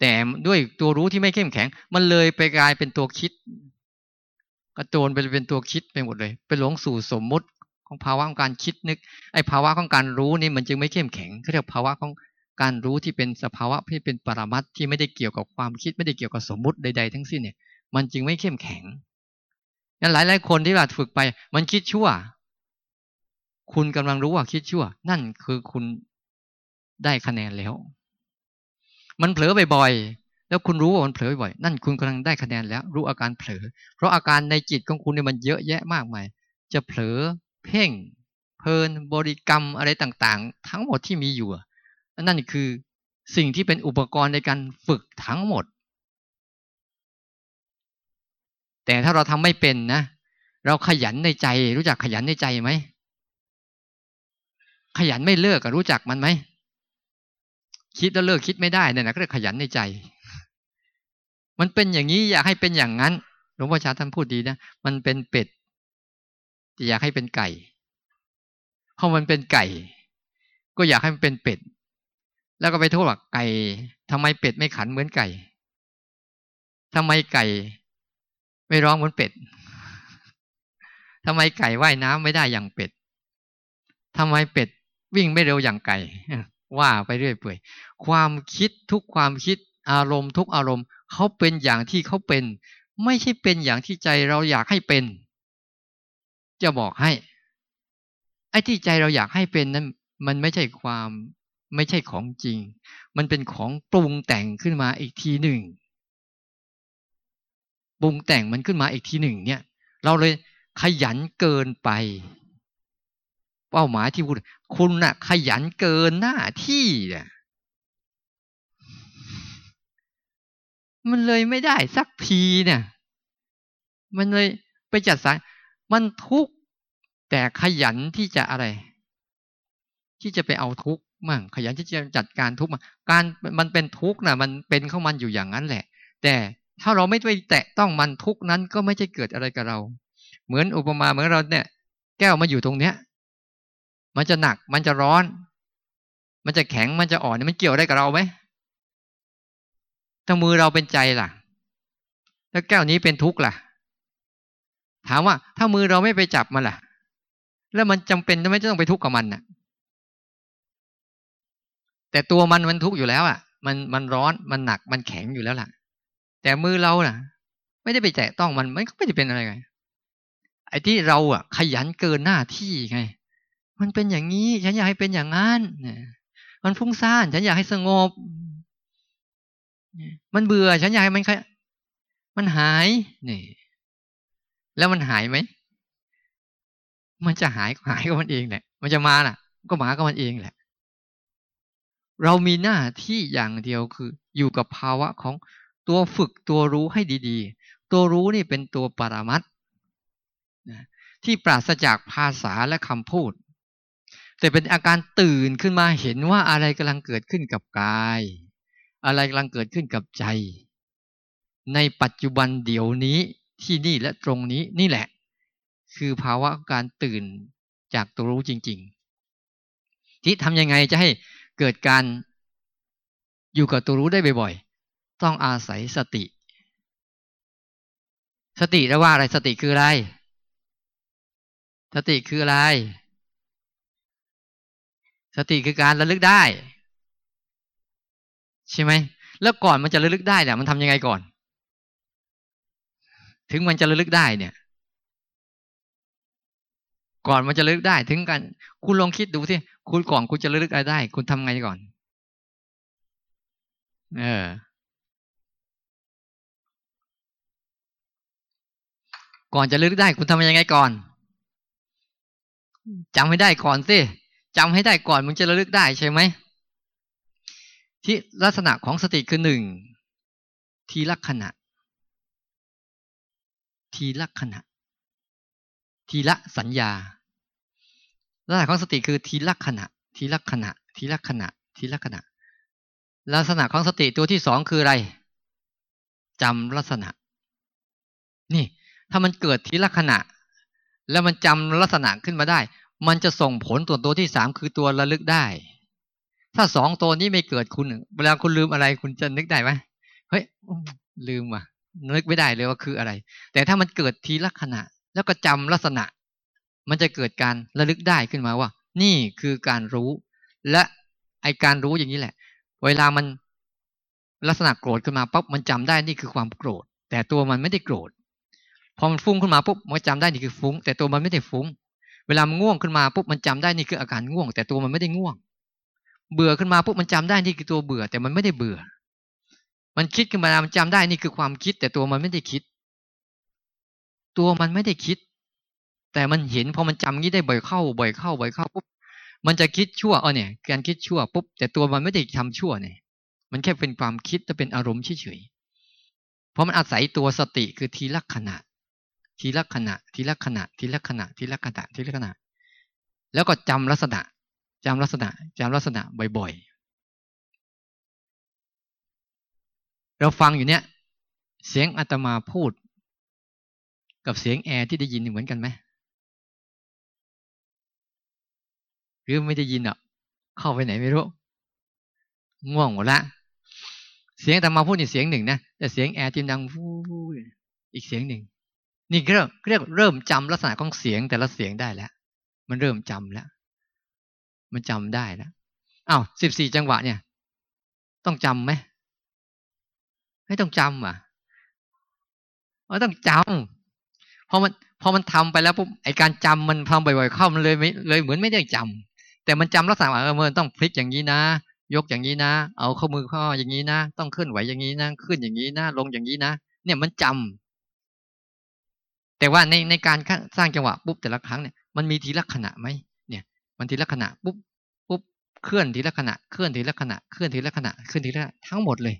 แต่ด้วยตัวรู้ที่ไม่เข้มแข็งมันเลยไปกลายเป็นตัวคิดกระโจนไปเป็นตัวคิดไปหมดเลยไปหลงสู่สมมุติของภาวะของการคิดนึกไอ้ภาวะของการรู้นี่มันจึงไม่เข้มแข็งเขาเรียกภาวะของการรู้ที่เป็นสภาวะที่เป็นปรมัตถ์ที่ไม่ได้เกี่ยวกับความคิดไม่ได้เกี่ยวกับสมมุติใดๆทั้งสิ้นเนี่ยมันจึงไม่เข้มแข็งงั้นหลายๆคนที่เราฝึกไปมันคิดชั่วคุณกำลังรู้ว่าคิดชั่วนั่นคือคุณได้คะแนนแล้วมันเผลอบ่อยๆแล้วคุณรู้ว่ามันเผลอบ่อยๆนั่นคุณกำลังได้คะแนนแล้วรู้อาการเผลอเพราะอาการในจิตของคุณเนี่ยมันเยอะแยะมากมายจะเผลอเพ่งเพลินบริกรรมอะไรต่างๆทั้งหมดที่มีอยู่นั่นคือสิ่งที่เป็นอุปกรณ์ในการฝึกทั้งหมดแต่ถ้าเราทำไม่เป็นนะเราขยันในใจรู้จักขยันในใจไหมขยันไม่เลิกรู้จักมันไหมคิดแล้วเลิกคิดไม่ได้เนี่ยนะก็เรียกขยันในใจมันเป็นอย่างนี้อยากให้เป็นอย่างนั้นหลวงพ่อชาท่านพูดดีนะมันเป็นเป็ดแต่อยากให้เป็นไก่พอมันเป็นไก่ก็อยากให้มันเป็นเป็ดแล้วก็ไปโทษว่าไก่ทำไมเป็ดไม่ขันเหมือนไก่ทำไมไก่ไม่ร้องเหมือนเป็ดทำไมไก่ว่ายน้ำไม่ได้อย่างเป็ดทำไมเป็ดวิ่งไม่เร็วอย่างไก่ว่าไปเรื่อยเปื่อยความคิดทุกความคิดอารมณ์ทุกอารมณ์เขาเป็นอย่างที่เขาเป็นไม่ใช่เป็นอย่างที่ใจเราอยากให้เป็นจะบอกให้ไอ้ที่ใจเราอยากให้เป็นนั้นมันไม่ใช่ของจริงมันเป็นของปรุงแต่งขึ้นมาอีกทีหนึ่งปรุงแต่งมันขึ้นมาอีกทีหนึ่งเนี่ยเราเลยขยันเกินไปเป้าหมายที่พูดคุณน่ะขยันเกินหน้าที่น่ะมันเลยไม่ได้สักทีเนี่ยมันเลยไปจัดสรรมันทุกข์แต่ขยันที่จะอะไรที่จะไปเอาทุกข์มั่งขยันที่จะจัดการทุกข์มาการมันเป็นทุกข์น่ะมันเป็นของมันอยู่อย่างนั้นแหละแต่ถ้าเราไม่ไปแตะต้องมันทุกข์นั้นก็ไม่ใช่เกิดอะไรกับเราเหมือนอุปมาเหมือนเราเนี่ยแก้วมาอยู่ตรงเนี้ยมันจะหนักมันจะร้อนมันจะแข็งมันจะอ่อนมันเกี่ยวได้กับเราไหมถ้ามือเราเป็นใจล่ะแล้วแก้วนี้เป็นทุกข์ล่ะถามว่าถ้ามือเราไม่ไปจับมันล่ะแล้วมันจำเป็นจะไม่ต้องไปทุกข์กับมันน่ะ แต่ตัวมันทุกข์อยู่แล้วอ่ะมันร้อนมันหนักมันแข็งอยู่แล้วล่ะแต่มือเราน่ะไม่ได้ไปแตะต้องมันก็ไม่ได้เป็นอะไรไงไอ้ที่เราอ่ะขยันเกินหน้าที่ไงมันเป็นอย่างนี้ฉันอยากให้เป็นอย่างนั้นมันฟุ้งซ่านฉันอยากให้สงบมันเบื่อฉันอยากให้มันหายนี่แล้วมันหายไหมมันจะหายกับมันเองแหละมันจะมาน่ะก็มากับมันเองแหละเรามีหน้าที่อย่างเดียวคืออยู่กับภาวะของตัวฝึกตัวรู้ให้ดีๆตัวรู้นี่เป็นตัวปรมัตถ์ที่ปราศจากภาษาและคำพูดแต่เป็นอาการตื่นขึ้นมาเห็นว่าอะไรกำลังเกิดขึ้นกับกายอะไรกำลังเกิดขึ้นกับใจในปัจจุบันเดี๋ยวนี้ที่นี่และตรงนี้นี่แหละคือภาวะการตื่นจากตัวรู้จริงๆที่ทำยังไงจะให้เกิดการอยู่กับตัวรู้ได้บ่อยๆต้องอาศัยสติสติแปลว่าอะไรสติคืออะไรสติคืออะไรสติคือการระลึกได้ใช่ไหมแล้วก่อนมันจะระลึกได้เนี่ยมันทำยังไงก่อนถึงมันจะระลึกได้เนี่ยก่อนมันจะระลึกได้ถึงกันคุณลองคิดดูสิคุณก่อนคุณจะระลึกอะไรได้คุณทำไงก่อนก่อนจะระลึกได้คุณทำยังไงก่อนจำให้ได้ก่อนสิจำให้ได้ก่อนมึงจะระลึกได้ใช่ไหมที่ลักษณะของสติคือหนึ่งทีละขณะทีละขณะทีละสัญญาลักษณะของสติคือทีละขณะทีละขณะทีละขณะทีละขณะลักษณะของสติตัวที่สองคืออะไรจำลักษณะนี่ถ้ามันเกิดทีละขณะแล้วมันจำลักษณะขึ้นมาได้มันจะส่งผลตัวที่สามคือตัวระลึกได้ถ้าสองตัวนี้ไม่เกิดคุณเวลาคุณลืมอะไรคุณจะนึกได้ไหมเฮ้ยลืมว่ะนึกไม่ได้เลยว่าคืออะไรแต่ถ้ามันเกิดทีละขณะแล้วก็จำลักษณะมันจะเกิดการระลึกได้ขึ้นมาว่านี่คือการรู้และไอการรู้อย่างนี้แหละเวลามันลักษณะโกรธขึ้นมาปุ๊บมันจำได้นี่คือความโกรธแต่ตัวมันไม่ได้โกรธพอมันฟุ้งขึ้นมาปุ๊บมันจำได้นี่คือฟุ้งแต่ตัวมันไม่ได้ฟุ้งเวลามันง่วงขึ้นมาปุ๊บมันจำได้นี่คืออาการง่วงแต่ตัวมันไม่ได้ง่วงเบื่อขึ้นมาปุ๊บมันจำได้นี่คือตัวเบื่อแต่มันไม่ได้เบื่อมันคิดขึ้นมามันจำได้นี่คือความคิดแต่ตัวมันไม่ได้คิดตัวมันไม่ได้คิดแต่มันเห็นพอมันจำงี้ได้บ่อยเข้าปุ๊บมันจะคิดชั่วเนี่ยการคิดชั่วปุ๊บแต่ตัวมันไม่ได้ทำชั่วเนี่ยมันแค่เป็นความคิดแต่เป็นอารมณ์เฉยๆเพราะมันอาศัยตัวสติคือทีละขณะแล้วก็จำลักษณะบ่อยๆเราฟังอยู่เนี่ยเสียงอาตมาพูดกับเสียงแอร์ที่ได้ยินเหมือนกันไหมหรือไม่ได้ยินอ่ะเข้าไปไหนไม่รู้ง่วงหมดละเสียงอาตมาพูดอีกเสียงหนึ่งนะแต่เสียงแอร์ที่ดังฟูอีกเสียงหนึ่งนี่เรียกเริ่มจำลักษณะของเสียงแต่ละเสียงได้แล้วมันเริ่มจำแล้วมันจำได้แล้วอ้าว14จังหวะเนี่ยต้องจำไหมไม่ต้องจำอ่ะต้องจำพอมันทำไปแล้วปุ๊บไอการจำมันทำบ่อยๆเข้ามันเลยเหมือนไม่ได้จำแต่มันจำลักษณะมันต้องพลิกอย่างนี้นะยกอย่างนี้นะเอาข้อมือข้ออย่างนี้นะต้องเคลื่อนไหวอย่างนี้นะขึ้นอย่างนี้นะลงอย่างนี้นะเนี่ยมันจำแต่ว่าในการสร้างจังหวะปุ๊บแต่ละครั้งเนี่ยมันมีทีละขณะไหมเนี่ยมันทีละขณะปุ๊บเคลื่อนทีละขณะเคลื่อนทีละขณะเคลื่อนทีละขณะเคลื่อนทีละทั้งหมดเลย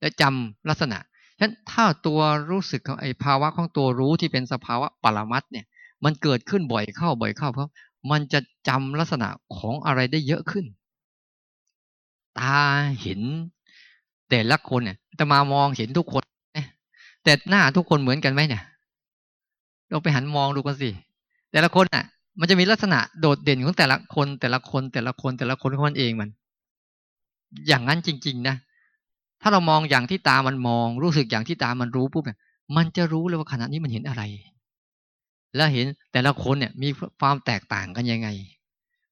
และจำลักษณะฉะนั้นถ้าตัวรู้สึกของไอ้ภาวะของตัวรู้ที่เป็นสภาวะปรมัตถ์เนี่ยมันเกิดขึ้นบ่อยเข้าเพราะมันจะจำลักษณะของอะไรได้เยอะขึ้นตาเห็นแต่ละคนเนี่ยแต่มามองเห็นทุกคนแต่หน้าทุกคนเหมือนกันไหมเนี่ยลองไปหันมองดูกันสิแต่ละคนอ่ะมันจะมีลักษณะโดดเด่นของแต่ละคนของมันเองมันอย่างนั้นจริงๆนะถ้าเรามองอย่างที่ตามันมองรู้สึกอย่างที่ตามันรู้ปุ๊บเนี่ยมันจะรู้เลยว่าขณะนี้มันเห็นอะไรและเห็นแต่ละคนเนี่ยมีความแตกต่างกันยังไง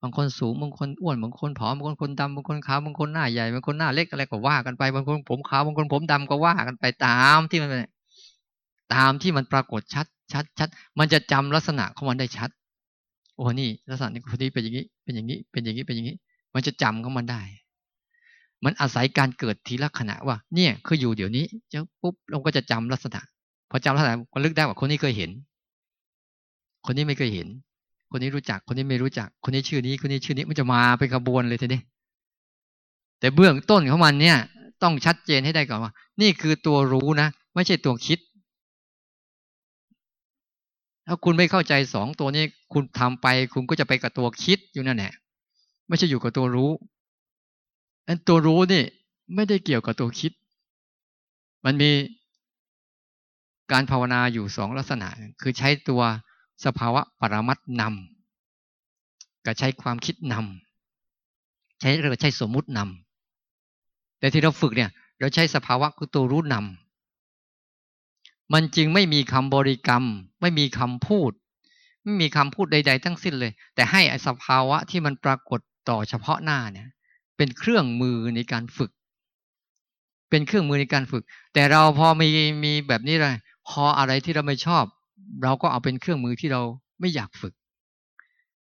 างคนสูงบางคนอ้วนบางคนผอมบางคนดำบางคนขาวบางคนหน้าใหญ่บางคนหน้าเล็กอะไรก็ว่ากันไปบางคนผมขาวบางคนผมดำก็ว่ากันไปตามที่มันปรากฏชัดมันจะจำลักษณะของมันได้ชัดโอ้นี่ลักษณะนี้คนนี้เป็นอย่างนี้เป็นอย่างนี้เป็นอย่างนี้เป็นอย่างนี้มันจะจำของมันได้มันอาศัยการเกิดทีละขณะว่าเนี่ยคืออยู่เดี๋ยวนี้เจ้าปุ๊บเราก็จะจำลักษณะพอจำลักษณะก็ลึกได้ว่าคนนี้เคยเห็นคนนี้ไม่เคยเห็นคนนี้รู้จักคนนี้ไม่รู้จักคนนี้ชื่อนี้คนนี้ชื่อนี้มันจะมาเป็นขบวนเลยทีนี้แต่เบื้องต้นของมันเนี่ยต้องชัดเจนให้ได้ก่อนว่านี่คือตัวรู้นะไม่ใช่ตัวคิดถ้าคุณไม่เข้าใจสองตัวนี้คุณทำไปคุณก็จะไปกับตัวคิดอยู่นั่นแหละไม่ใช่อยู่กับตัวรู้อันตัวรู้นี่ไม่ได้เกี่ยวกับตัวคิดมันมีการภาวนาอยู่สองลักษณะคือใช้ตัวสภาวะปรมัตถ์นำกับใช้ความคิดนำใช้เราใช้สมมุตินำแต่ที่เราฝึกเนี่ยเราใช้สภาวะคือตัวรู้นำมันจึงไม่มีคำบริกรรมไม่มีคำพูดไม่มีคำพูดใดๆทั้งสิ้นเลยแต่ให้สภาวะที่มันปรากฏต่อเฉพาะหน้าเนี่ยเป็นเครื่องมือในการฝึกเป็นเครื่องมือในการฝึกแต่เราพอมีแบบนี้เลยพออะไรที่เราไม่ชอบเราก็เอาเป็นเครื่องมือที่เราไม่อยากฝึก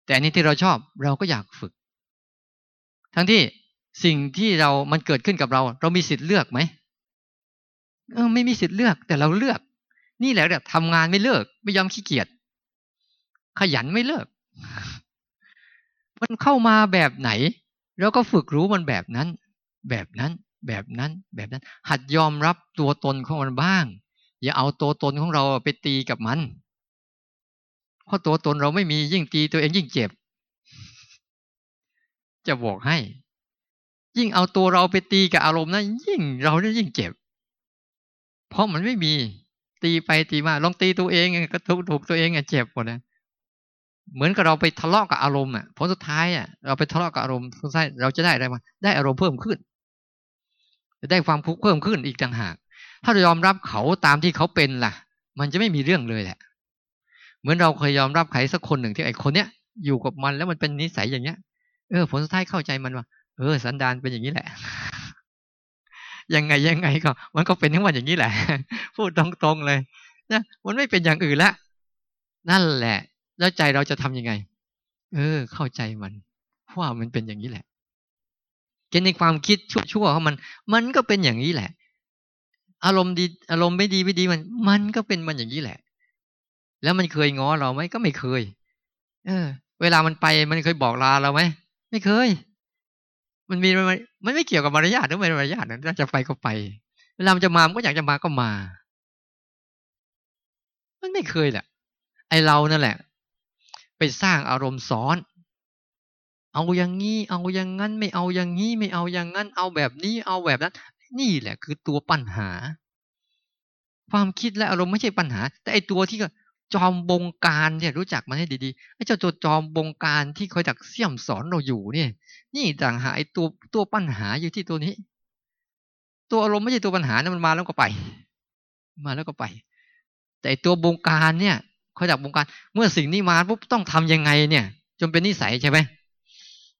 แต่อันนี้ที่เราชอบเราก็อยากฝึกทั้งที่สิ่งที่เรามันเกิดขึ้นกับเราเรามีสิทธิ์เลือกไหมไม่มีสิทธิ์เลือกแต่เราเลือกนี่แหละทำงานไม่เลิกไม่ยอมขี้เกียจขยันไม่เลิกมันเข้ามาแบบไหนเราก็ฝึกรู้มันแบบนั้นแบบนั้นแบบนั้นแบบนั้นหัดยอมรับตัวตนของมันบ้างอย่าเอาตัวตนของเราไปตีกับมันเพราะตัวตนเราไม่มียิ่งตีตัวเองยิ่งเจ็บจะบอกให้ยิ่งเอาตัวเราไปตีกับอารมณ์นั้นยิ่งเราเนี่ยยิ่งเจ็บเพราะมันไม่มีตีไปตีมาลองตีตัวเองก็ถูกตัวเองเจ็บหมดนะเหมือนกับเราไปทะเลาะกับอารมณ์ผลสุดท้ายเราไปทะเลาะกับอารมณ์สุดท้ายเราจะได้อะไรมาได้อารมณ์เพิ่มขึ้นจะได้ความทุกข์เพิ่มขึ้นอีกต่างหากถ้าเรายอมรับเขาตามที่เขาเป็นล่ะมันจะไม่มีเรื่องเลยแหละเหมือนเราเคยยอมรับใครสักคนหนึ่งที่ไอ้คนเนี้ยอยู่กับมันแล้วมันเป็นนิสัยอย่างเงี้ยผลสุดท้ายเข้าใจมันว่าสันดานเป็นอย่างนี้แหละยังไงก็มันก็เป็นทั้งวันอย่างนี้แหละพูดตรงๆเลยนะมันไม่เป็นอย่างอื่นละนั่นแหละแล้วใจเราจะทำยังไงเข้าใจมันว่ามันเป็นอย่างนี้แหละเกณฑ์ในความคิดชั่วๆของมันก็เป็นอย่างนี้แหละอารมณ์ดีอารมณ์ไม่ดีมันก็เป็นมันอย่างนี้แหละแล้วมันเคยง้อเราไหมก็ไม่เคยเวลามันไปมันเคยบอกลาเราไหมไม่เคยมันไม่เกี่ยวกับมารยาทหรือไม่มารยาทนะจะไปก็ไปเวลามันจะมามันก็อยากจะมาก็มามันไม่เคยแหละไอเรานั่นแหละไปสร้างอารมณ์ซ้อนเอาอย่างงี้เอาอย่างงั้นไม่เอาอย่างงี้ไม่เอาอย่างงั้นเอาแบบนี้เอาแบบนั้นนี่แหละคือตัวปัญหาความคิดและอารมณ์ไม่ใช่ปัญหาแต่ไอตัวที่จอมบงการเนี่ยรู้จักมันให้ดีๆไอเจ้าตัวจอมบงการที่คอยดักเสี่ยมสอนเราอยู่เนี่ยนี่ต่างหากไอตัวปัญหาอยู่ที่ตัวนี้ตัวอารมณ์ไม่ใช่ตัวปัญหานะมันมาแล้วก็ไปมาแล้วก็ไปแต่ไอตัวบงการเนี่ยคอยดักบงการเมื่อสิ่งนี้มาปุ๊บต้องทำยังไงเนี่ยจนเป็นนิสัยใช่ไหม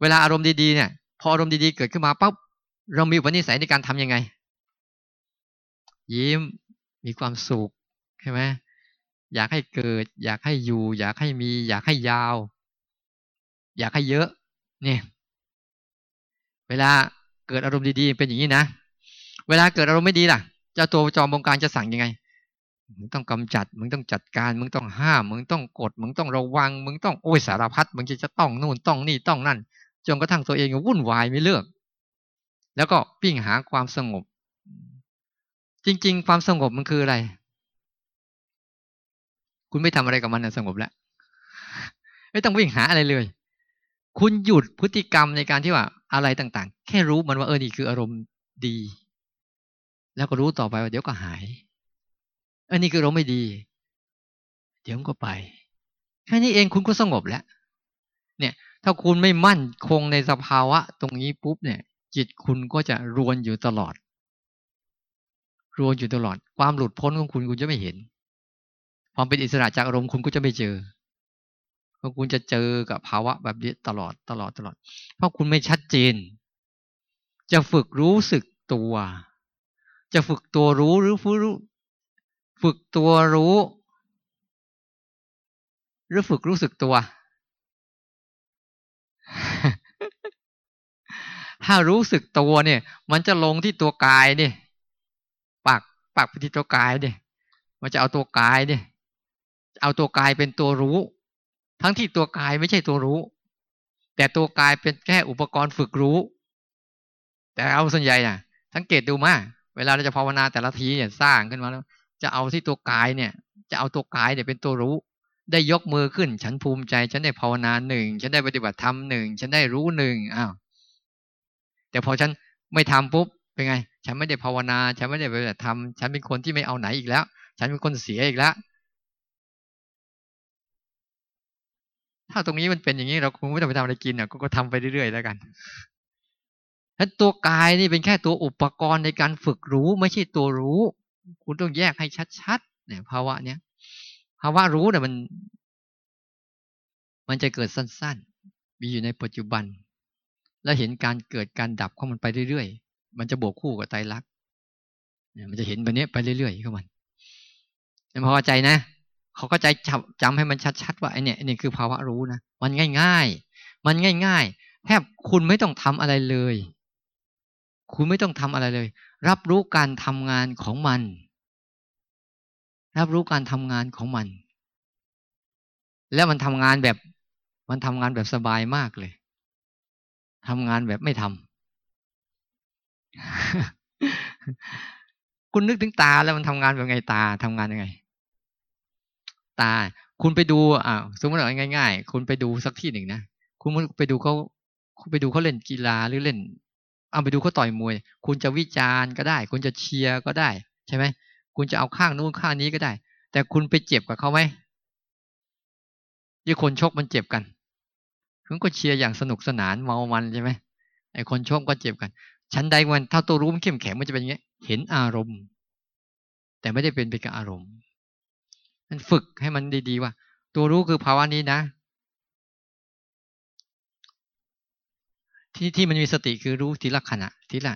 เวลาอารมณ์ดีๆเนี่ยพออารมณ์ดีๆเกิดขึ้นมาปั๊บเรามีอุปนิสัยในการทำยังไงยิ้มมีความสุขใช่ไหมอยากให้เกิดอยากให้อยู่อยากให้มีอยากให้ยาวอยากให้เยอะเนี่ยเวลาเกิดอารมณ์ดีๆเป็นอย่างนี้นะเวลาเกิดอารมณ์ไม่ดีล่ะเจ้าตัวจอมบงการจะสั่งยังไงมึงต้องกำจัดมึงต้องจัดการมึงต้องห้ามมึงต้องกดมึงต้องระวังมึงต้องสารพัดมึงจะต้องนู่นต้องนี่ต้องนั่นจนกระทั่งตัวเองวุ่นวายไม่เลิกแล้วก็วิ่งหาความสงบจริงๆความสงบมันคืออะไรคุณไม่ทำอะไรกับมันนะสงบแล้วไม่ต้องวิ่งหาอะไรเลยคุณหยุดพฤติกรรมในการที่ว่าอะไรต่างๆแค่รู้มันว่านี่คืออารมณ์ดีแล้วก็รู้ต่อไปว่าเดี๋ยวก็หายนี่คืออารมณ์ไม่ดีเดี๋ยวมันก็ไปแค่นี้เองคุณก็สงบแล้วเนี่ยถ้าคุณไม่มั่นคงในสภาวะตรงนี้ปุ๊บเนี่ยจิตคุณก็จะรวนอยู่ตลอดความหลุดพ้นของคุณจะไม่เห็นความเป็นอิสระจากอารมณ์คุณก็จะไม่เจอ ว่าคุณจะเจอกับภาวะแบบนี้ตลอดเพราะคุณไม่ชัดเจนจะฝึกรู้สึกตัวจะฝึกตัวรู้หรือฝึกตัวรู้หรือฝึกรู้สึกตัว ถ้ารู้สึกตัวเนี่ยมันจะลงที่ตัวกายดิปักไปที่ตัวกายดิมันจะเอาตัวกายดิเอาตัวกายเป็นตัวรู้ทั้งที่ตัวกายไม่ใช่ตัวรู้แต่ตัวกายเป็นแค่อุปกรณ์ฝึกรู้แต่เอาส่วนใหญ่น่ะสังเกตดูมาเวลาเราจะภาวนาแต่ละทีเนี่ยสร้างขึ้นมาแล้วจะเอาที่ตัวกายเนี่ยจะเอาตัวกายเนี่ยเป็นตัวรู้ได้ยกมือขึ้นฉันภูมิใจฉันได้ภาวนาหนึ่งฉันได้ปฏิบัติธรรมหนึ่งฉันได้รู้หนึ่งแต่พอฉันไม่ทำปุ๊บเป็นไงฉันไม่ได้ภาวนาฉันไม่ได้ปฏิบัติธรรมฉันเป็นคนที่ไม่เอาไหนอีกแล้วฉันเป็นคนเสียอีกแล้วถ้าตรงนี้มันเป็นอย่างนี้เราคงไม่ต้องไปทำอะไรกินเนี่ยก็ทำไปเรื่อยๆแล้วกันแล้วตัวกายนี่เป็นแค่ตัวอุปกรณ์ในการฝึกรู้ไม่ใช่ตัวรู้คุณต้องแยกให้ชัดๆเนี่ยภาวะเนี้ยภาวะรู้เนี่ยมันจะเกิดสั้นๆมีอยู่ในปัจจุบันและเห็นการเกิดการดับของมันไปเรื่อยๆมันจะบวกคู่กับไตรลักษณ์เนี่ยมันจะเห็นแบบนี้ไปเรื่อยๆของมันเนี่ยพอใจนะเขาก็ใจจำให้มันชัดๆว่าไอ้เนี่ยนี่คือภาวะรู้นะมันง่ายๆมันง่ายๆแทบคุณไม่ต้องทำอะไรเลยคุณไม่ต้องทำอะไรเลยรับรู้การทำงานของมันรับรู้การทำงานของมันแล้วมันทำงานแบบสบายมากเลยทำงานแบบไม่ทำ คุณนึกถึงตาแล้วมันทำงานแบบไงตาทำงานยังไงตาคุณไปดูสมมติว่าง่ายๆคุณไปดูสักที่หนึ่งนะคุณไปดูเขาเล่นกีฬาหรือเล่นไปดูเขาต่อยมวยคุณจะวิจารณ์ก็ได้คุณจะเชียร์ก็ได้ใช่ไหมคุณจะเอาข้างนู้นข้างนี้ก็ได้แต่คุณไปเจ็บกับเขาไหมที่คนชกมันเจ็บกันคุณก็เชียร์อย่างสนุกสนานเมามันใช่ไหมไอ้คนชกก็เจ็บกันชั้นใดวันถ้าตัวรู้มันเข้มแข็งมันจะเป็นอย่างนี้เห็นอารมณ์แต่ไม่ได้เป็นไปกับอารมณ์มันฝึกให้มันดีๆว่าตัวรู้คือภาวะนี้นะที่มันมีสติคือรู้ทีละขณะทีละ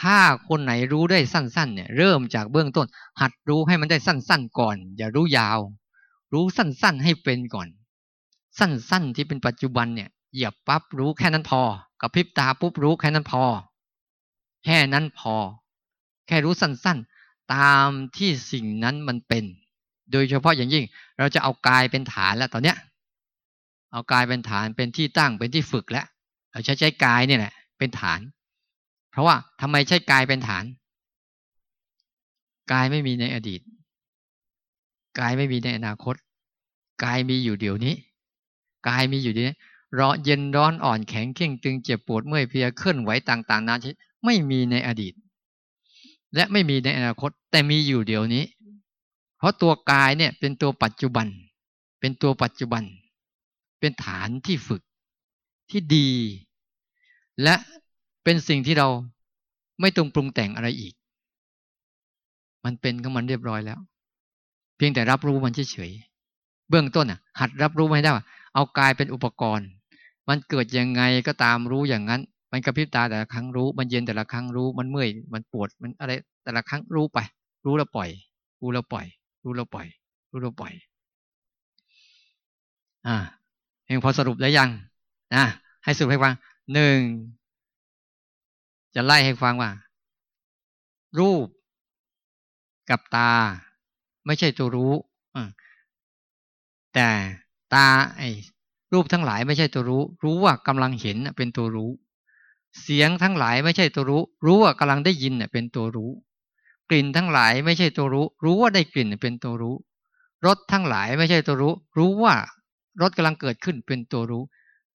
ถ้าคนไหนรู้ได้สั้นๆเนี่ยเริ่มจากเบื้องต้นหัดรู้ให้มันได้สั้นๆก่อนอย่ารู้ยาวรู้สั้นๆให้เป็นก่อนสั้นๆที่เป็นปัจจุบันเนี่ยเหยียบปั๊บรู้แค่นั้นพอกระพริบตาปุ๊บรู้แค่นั้นพอแค่รู้สั้นๆตามที่สิ่งนั้นมันเป็นโดยเฉพาะอย่างยิ่งเราจะเอากายเป็นฐานแล้วตอนเนี้ยเอากายเป็นฐานเป็นที่ตั้งเป็นที่ฝึกแล้วเราใช้กายเนี่ยแหละเป็นฐานเพราะว่าทำไมใช้กายเป็นฐานกายไม่มีในอดีตกายไม่มีในอนาคตกายมีอยู่เดี๋ยวนี้กายมีอยู่เดี๋ยวนี้ร้อนเย็นร้อนอ่อนแข็งเข่งตึงเจ็บปวดเมื่อยเพลียเคลื่อนไหวต่างๆนานาไม่มีในอดีตและไม่มีในอนาคตแต่มีอยู่เดี๋ยวนี้เพราะตัวกายเนี่ยเป็นตัวปัจจุบันเป็นฐานที่ฝึกที่ดีและเป็นสิ่งที่เราไม่ต้องปรุงแต่งอะไรอีกมันเป็นของมันเรียบร้อยแล้วเพียงแต่รับรู้มันเฉยๆเบื้องต้นหัดรับรู้ให้ได้ว่าเอากายเป็นอุปกรณ์มันเกิดยังไงก็ตามรู้อย่างนั้นมันกระพริบตาแต่ละครั้งรู้มันเย็นแต่ละครั้งรู้มันเมื่อยมันปวดมันอะไรแต่ละครั้งรู้ไปรู้แล้วปล่อยรู้แล้วปล่อยเองพอสรุปแล้วยังนะให้สรุปให้ฟังหนึ่งจะไล่ให้ฟังว่ารูปกับตาไม่ใช่ตัวรู้แต่ตาไอ้รูปทั้งหลายไม่ใช่ตัวรู้รู้ว่ากำลังเห็นเป็นตัวรู้เสียงทั้งหลายไม่ใช่ตัวรู้รู้ว่ากำลังได้ยินเป็นตัวรู้กลิ่นทั้งหลายไม่ใช่ตัวรู้รู้ว่าได้กลิ่นเป็นตัวรู้รสทั้งหลายไม่ใช่ตัวรู้รู้ว่ารสกำลังเกิดขึ้นเป็นตัวรู้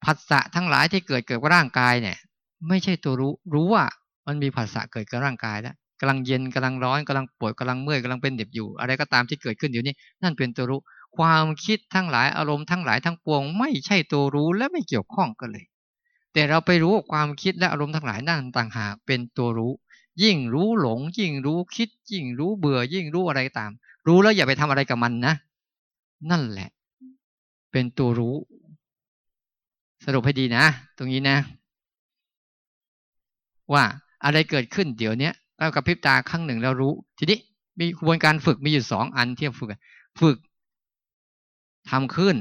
ผัสสะทั้งหลายที่เกิดกับร่างกายเนี่ยไม่ใช่ตัวรู้รู้ว่ามันมีผัสสะเกิดกับร่างกายแล้วกำลังเย็นกำลังร้อนกำลังปวดกำลังเมื่อยกำลังเป็นเด็บอยู่อะไรก็ตามที่เกิดขึ้นอยู่นี่นั่นเป็นตัวรู้ความคิดทั้งหลายอารมณ์ทั้งหลายทั้งปวงไม่ใช่ตัวรู้และไม่เกี่ยวข้องกันเลยแต่เราไปรู้ความคิดและอารมณ์ทั้งหลายนั่นต่างหากเป็นตัวรู้ยิ่งรู้หลงยิ่งรู้คิดยิ่งรู้เบื่อยิ่งรู้อะไรตามรู้แล้วอย่าไปทำอะไรกับมันนะนั่นแหละเป็นตัวรู้ สรุปให้ดีนะตรงนี้นะว่าอะไรเกิดขึ้นเดี๋ยวนี้เรากระพริบตาครั้งหนึ่งเรารู้ทีนี้มีกระบวนการฝึกมีอยู่สองอันที่ฝึกทำขึ้น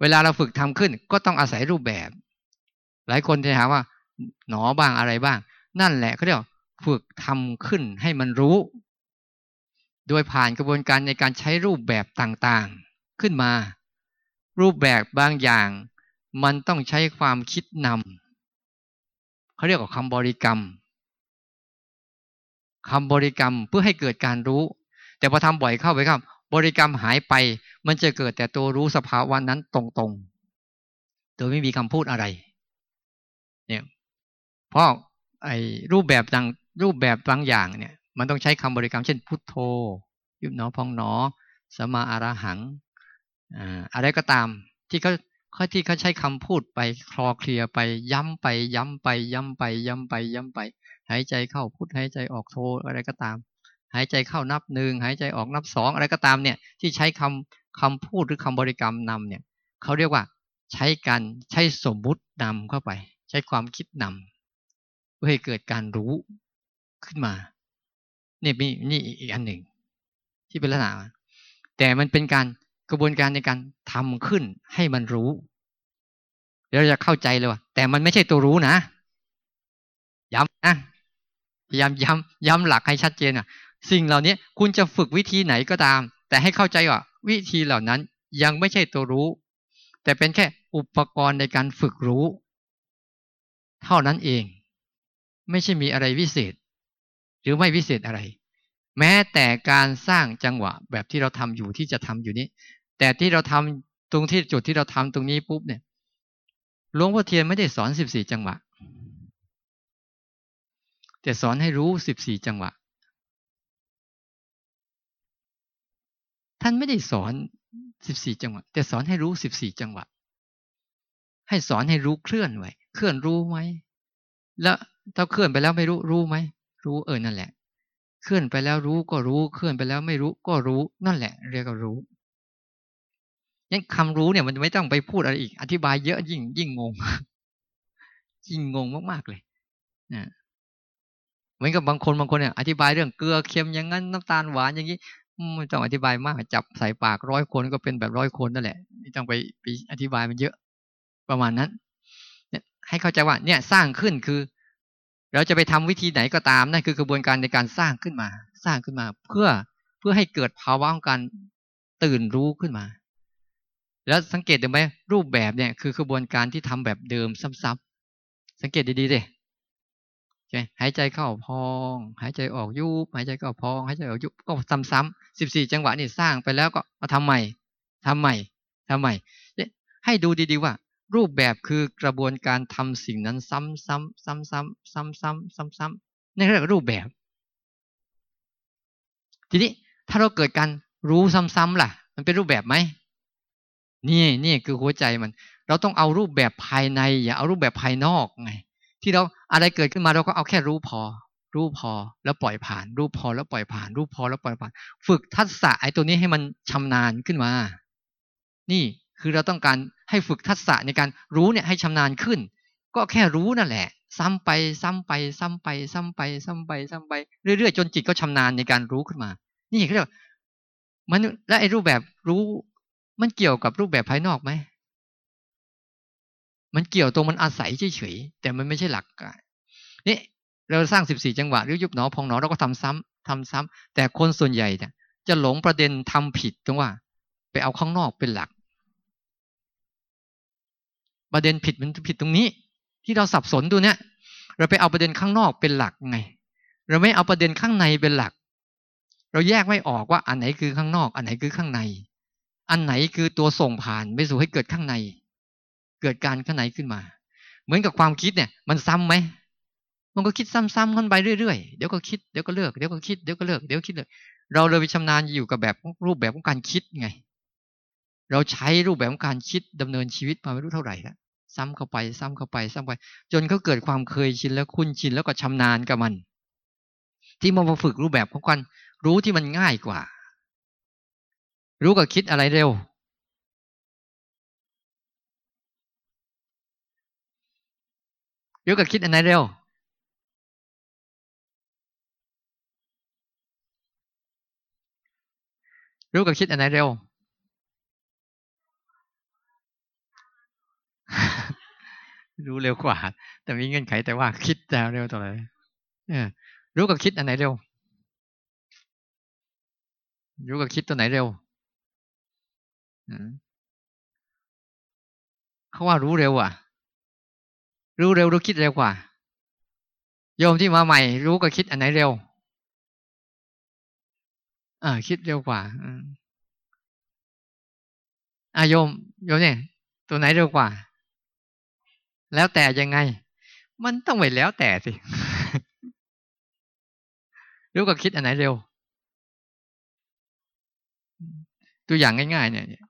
เวลาเราฝึกทำขึ้นก็ต้องอาศัยรูปแบบหลายคนจะหาว่าหนอบ้างอะไรบ้างนั่นแหละเขาเรียกฝึกทำขึ้นให้มันรู้โดยผ่านกระบวนการในการใช้รูปแบบต่างๆขึ้นมารูปแบบบางอย่างมันต้องใช้ความคิดนำเขาเรียกว่าคำบริกรรมคำบริกรรมเพื่อให้เกิดการรู้แต่พอทำบ่อยเข้าไปครับบริกรรมหายไปมันจะเกิดแต่ตัวรู้สภาวะนั้นตรงๆโดยไม่มีคำพูดอะไรเนี่ยเพราะไอ้รูปแบบบางอย่างเนี่ยมันต้องใช้คำบริกรรมเช่นพุทโธยุบหนอพองหนอสัมมาอรหังอะไรก็ตามที่เขาใช้คำพูดไปคลอเคลียไปย้ำไปย้ำไปย้ำไปย้ำไปย้ำไปหายใจเข้าพุทหายใจออกโธอะไรก็ตามหายใจเข้านับหนึ่งหายใจออกนับสองอะไรก็ตามเนี่ยที่ใช้คำพูดหรือคำบริกรรมนำเนี่ยเขาเรียกว่าใช้สมมุตินำเข้าไปใช้ความคิดนำเพื่อให้เกิดการรู้ขึ้นมาเนี่ยมีนี่อีกอันหนึ่งที่เป็นลักษณะแต่มันเป็นการกระบวนการในการทำขึ้นให้มันรู้เดี๋ยวเราจะเข้าใจเลยว่าแต่มันไม่ใช่ตัวรู้นะย้ำนะพยายามย้ำหลักให้ชัดเจนอ่ะสิ่งเหล่านี้คุณจะฝึกวิธีไหนก็ตามแต่ให้เข้าใจว่าวิธีเหล่านั้นยังไม่ใช่ตัวรู้แต่เป็นแค่อุปกรณ์ในการฝึกรู้เท่านั้นเองไม่ใช่มีอะไรวิเศษหรือไม่วิเศษอะไรแม้แต่การสร้างจังหวะแบบที่เราทำอยู่ที่จะทำอยู่นี้แต่ที่เราทำตรงที่จุดที่เราทำตรงนี้ปุ๊บเนี่ยหลวงพ่อเทียนไม่ได้สอน14จังหวะแต่สอนให้รู้14จังหวะท่านไม่ได้สอน14จังหวะแต่สอนให้รู้14จังหวะให้สอนให้รู้เคลื่อนไหวเคลื่อนรู้ไหมแล้วถ้าเคลื่อนไปแล้วไม่รู้รู้ไหมรู้นั่นแหละเคลื่อนไปแล้วรู้ก็รู้เคลื่อนไปแล้วไม่รู้ก็รู้นั่นแหละเรียกว่ารู้งั้นคำรู้เนี่ยมันไม่ต้องไปพูดอะไรอีกอธิบายเยอะยิ่งงงยิ่งงงมากๆเลยนะเหมือนกับบางคนเนี่ยอธิบายเรื่องเกลือเค็มอย่างนั้นน้ำตาลหวานอย่างนี้ไม่ต้องอธิบายมากจับใส่ปากร้อยคนก็เป็นแบบร้อยคนนั่นแหละไม่ต้องไปอธิบายมันเยอะประมาณนั้นให้เข้าใจว่าเนี่ยสร้างขึ้นคือเราจะไปทำวิธีไหนก็ตามนั่นคือกระบวนการในการสร้างขึ้นมาเพื่อให้เกิดภาวะของการตื่นรู้ขึ้นมาแล้วสังเกตดูไหมรูปแบบเนี่ยคือกระบวนการที่ทำแบบเดิมซ้ำๆสังเกตดีๆดิหายใจเข้าพองหายใจออกยุบหายใจเข้าพองหายใจออกยุบก็ซ้ำๆ14จังหวะนี่สร้างไปแล้วก็มาทำใหม่ให้ดูดีๆว่ารูปแบบคือกระบวนการทำสิ่งนั้นซ้ำๆซ้ำๆนี่เรียกรูปแบบทีนี้ถ้าเราเกิดการรู้ซ้ำๆล่ะมันเป็นรูปแบบไหมนี่คือหัวใจมันเราต้องเอารูปแบบภายในอย่าเอารูปแบบภายนอกไงที่เราอะไรเกิดขึ้นมาเราก็เอาแค่รู้พอแล้วปล่อยผ่านรู้พอแล้วปล่อยผ่านรู้พอแล้วปล่อยผ่านฝึกทักษะไอ้ตัวนี้ให้มันชำนาญขึ้นมานี่คือเราต้องการให้ฝึกทักษะในการรู้เนี่ยให้ชำนาญขึ้นก็แค่รู้นั่นแหละซ้ำไปเรื่อยๆจนจิตก็ชำนาญในการรู้ขึ้นมานี่เรียกว่ามันและไอ้รูปแบบรู้มันเกี่ยวกับรูปแบบภายนอกไหมมันเกี่ยวตรงมันอาศัยเฉยๆแต่มันไม่ใช่หลักการนี่เราสร้าง14จังหวะหรือยุบหนอพองหนอเราก็ทำซ้ำแต่คนส่วนใหญ่เนี่ยจะหลงประเด็นทำผิดตรงว่าไปเอาข้างนอกเป็นหลักประเด็นผิดมันผิดตรงนี้ที่เราสับสนดูเนี่ยเราไปเอาประเด็นข้างนอกเป็นหลักไงเราไม่เอาประเด็นข้างในเป็นหลักเราแยกไม่ออกว่าอันไหนคือข้างนอกอันไหนคือข้างในอันไหนคือตัวส่งผ่านไปสู่ให้เกิดข้างในเกิดการข้างในขึ้นมาเหมือนกับความคิดเนี่ยมันซ้ำไหมมันก็คิดซ้ำๆกันไปเรื่อยๆเดี๋ยวก็คิดเดี๋ยวก็เลิกเดี๋ยวก็คิดเดี๋ยวก็เลิกเดี๋ยวคิดเลยเราเลยไปชำนาญอยู่กับแบบรูปแบบของการคิดไงเราใช้รูปแบบของการคิดดำเนินชีวิตมาไม่รู้เท่าไหร่แล้วซ้ำเข้าไปจนเขาเกิดความเคยชินแล้วคุ้นชินแล้วก็ชำนาญกับมันที่มาฝึกรูปแบบของการรู้ที่มันง่ายกว่ารู้กับคิดอะไรเร็ว ยกกับคิดอันไหนเร็วรู้กับคิดอันไหนเร็ว รู้เร็วกว่าแต่มีเงื่อนไขแต่ว่าคิดจะเร็วต่อเลยรู้กับคิดอันไหนเร็วรู้กับคิดตัวไหนเร็วเขาว่ารู้เร็วอ่ะรู้เร็วรู้คิดเร็วกว่าโยมที่มาใหม่รู้กับคิดอันไหนเร็วคิดเร็วกว่าโยมเนี่ยตัวไหนเร็วกว่าแล้วแต่ยังไงมันต้องไปแล้วแต่สิ รู้กับคิดอันไหนเร็วตัวอย่างง่ายๆเนี่ย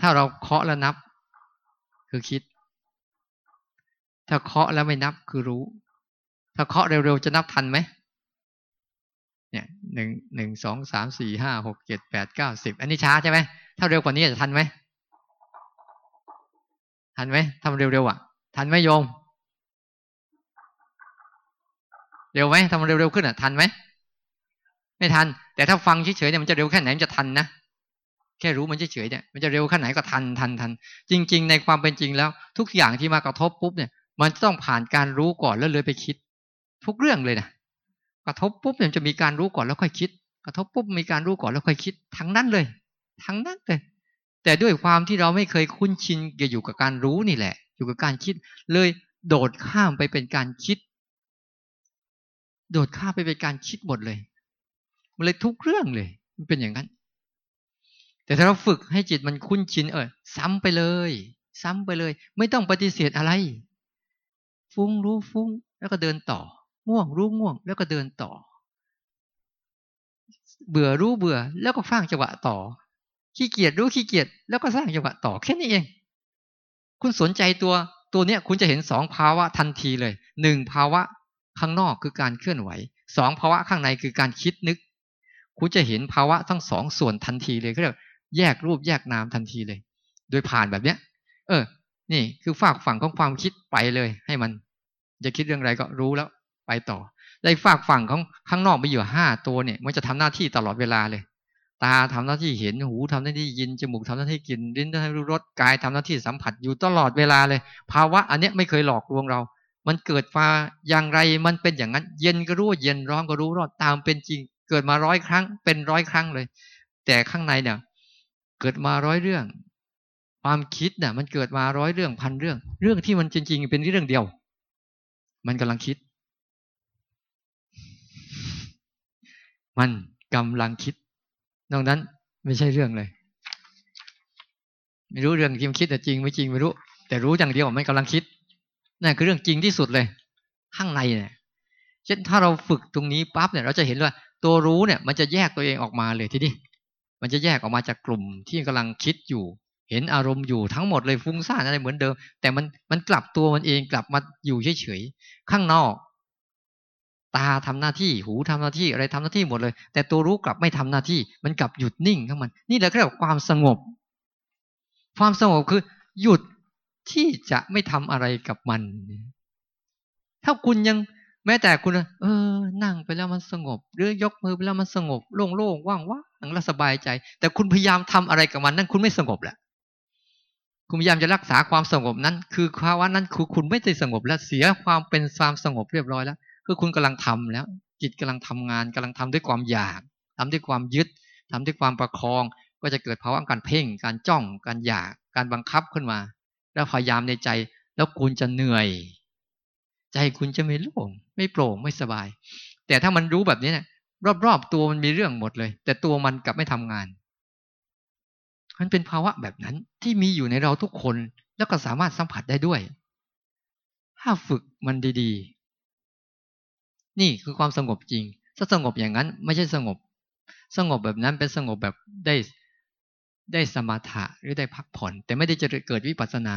ถ้าเราเคาะแล้วนับคือคิดถ้าเคาะแล้วไม่นับคือรู้ถ้าเคาะเร็วๆจะนับทันไหมเนี่ย1 2 3 4 5 6 7 8 9 10อันนี้ช้าใช่ไหมถ้าเร็วกว่านี้จะทันไหมทันไหมทำเร็วๆอ่ะทันไหมโยมเร็วไหมทำเร็วๆขึ้นอ่ะทันไหมไม่ทันแต่ถ้าฟังเฉยๆเนี่ยมันจะเร็วแค่ไหนมันจะทันนะแค่รู้มันเฉยๆเนี่ยมันจะเร็วแค่ไหนก็ทันจริงๆในความเป็นจริงแล้วทุกอย่างที่มากระทบปุ๊บเนี่ยมันต้องผ่านการรู้ก่อนแล้วเลยไปคิดทุกเรื่องเลยนะกระทบปุ๊บเนี่ยจะมีการรู้ก่อนแล้วค่อยคิดกระทบปุ๊บมีการรู้ก่อนแล้วค่อยคิดทั้งนั้นเลยแต่ด้วยความที่เราไม่เคยคุ้นชินอยู่กับการรู้นี่แหละอยู่กับการคิดเลยโดดข้ามไปเป็นการคิดหมดเลยมันเลยทุกเรื่องเลยมันเป็นอย่างนั้นแต่ถ้าเราฝึกให้จิตมันคุ้นชินซ้ำไปเลยไม่ต้องปฏิเสธอะไรฟุ้งรู้ฟุ้งแล้วก็เดินต่อง่วงรู้ง่วงแล้วก็เดินต่อเบื่อรู้เบื่อแล้วก็สร้างจังหวะต่อขี้เกียจรู้ขี้เกียจแล้วก็สร้างจังหวะต่อแค่นี้เองคุณสนใจตัวเนี้ยคุณจะเห็น2ภาวะทันทีเลย1ภาวะข้างนอกคือการเคลื่อนไหว2ภาวะข้างในคือการคิดนึกคุณจะเห็นภาวะทั้ง2ส่วนทันทีเลยก็เรียกแยกรูปแยกนามทันทีเลยโดยผ่านแบบเนี้ยนี่คือฝากฝั่งของความคิดไปเลยให้มันจะคิดเรื่องอะไรก็รู้แล้วไปต่อได้ฝากฝั่งของข้างนอกไปอยู่5ตัวเนี่ยมันจะทำหน้าที่ตลอดเวลาเลยตาทำหน้าที่เห็นหูทำหน้าที่ยินจมูกทำหน้าที่กลิ่นลิ้นทำหน้าที่รู้รสกายทำหน้าที่สัมผัสอยู่ตลอดเวลาเลยภาวะอันเนี้ยไม่เคยหลอกลวงเรามันเกิดมาอย่างไรมันเป็นอย่างนั้นเย็นก็รู้เย็นร้อนก็รู้ร้อนตามเป็นจริงเกิดมา100ครั้งเป็น100ครั้งเลยแต่ข้างในเนี่ยเกิดมา100เรื่องความคิดเนี่ยมันเกิดมา100เรื่องพันเรื่องเรื่องที่มันจริงๆเป็นเรื่องเดียวมันกำลังคิดนอกนั้นไม่ใช่เรื่องเลยไม่รู้เรื่องที่มันคิดแต่จริงไม่จริงไม่รู้แต่รู้อย่างเดียวมันกำลังคิดนั่นคือเรื่องจริงที่สุดเลยข้างในเนี่ยเช่นถ้าเราฝึกตรงนี้ปั๊บเนี่ยเราจะเห็นว่าตัวรู้เนี่ยมันจะแยกตัวเองออกมาเลยทีนี้มันจะแยกออกมาจากกลุ่มที่กำลังคิดอยู่เห็นอารมณ์อยู่ทั้งหมดเลยฟุ้งซ่านอะไรเหมือนเดิมแต่มันกลับตัวมันเองกลับมาอยู่เฉยๆข้างนอกตาทำหน้าที่หูทำหน้าที่อะไรทำหน้าที่หมดเลยแต่ตัวรู้กลับไม่ทำหน้าที่มันกลับหยุดนิ่งของมันนี่แหละเรียกว่าความสงบคือหยุดที่จะไม่ทำอะไรกับมันถ้าคุณยังแม้แต่คุณนั่งไปแล้วมันสงบหรือยกมือไปแล้วมันสงบโล่งๆว่างๆแล้วสบายใจแต่คุณพยายามทำอะไรกับมันนั่นคุณไม่สงบแหละคุณพยายามจะรักษาความสงบนั้นคือภาวะนั้นคือคุณไม่ได้สงบแล้วเสียความเป็นความสงบเรียบร้อยแล้วคือคุณกำลังทำแล้วจิตกำลังทำงานกำลังทำด้วยความอยากทำด้วยความยึดทำด้วยความประคองก็จะเกิดภาวะการเพ่งการจ้องการอยากการบังคับขึ้นมาแล้วพยายามในใจแล้วคุณจะเหนื่อยใจคุณจะไม่โล่งไม่โปร่งไม่สบายแต่ถ้ามันรู้แบบนี้เนี่ยรอบๆตัวมันมีเรื่องหมดเลยแต่ตัวมันกลับไม่ทำงานมันเป็นภาวะแบบนั้นที่มีอยู่ในเราทุกคนแล้วก็สามารถสัมผัสได้ด้วยถ้าฝึกมันดีๆนี่คือความสงบจริงถ้าสงบอย่างนั้นไม่ใช่สงบแบบนั้นเป็นสงบแบบได้สมถะหรือได้พักผ่อนแต่ไม่ได้จะเกิดวิปัสสนา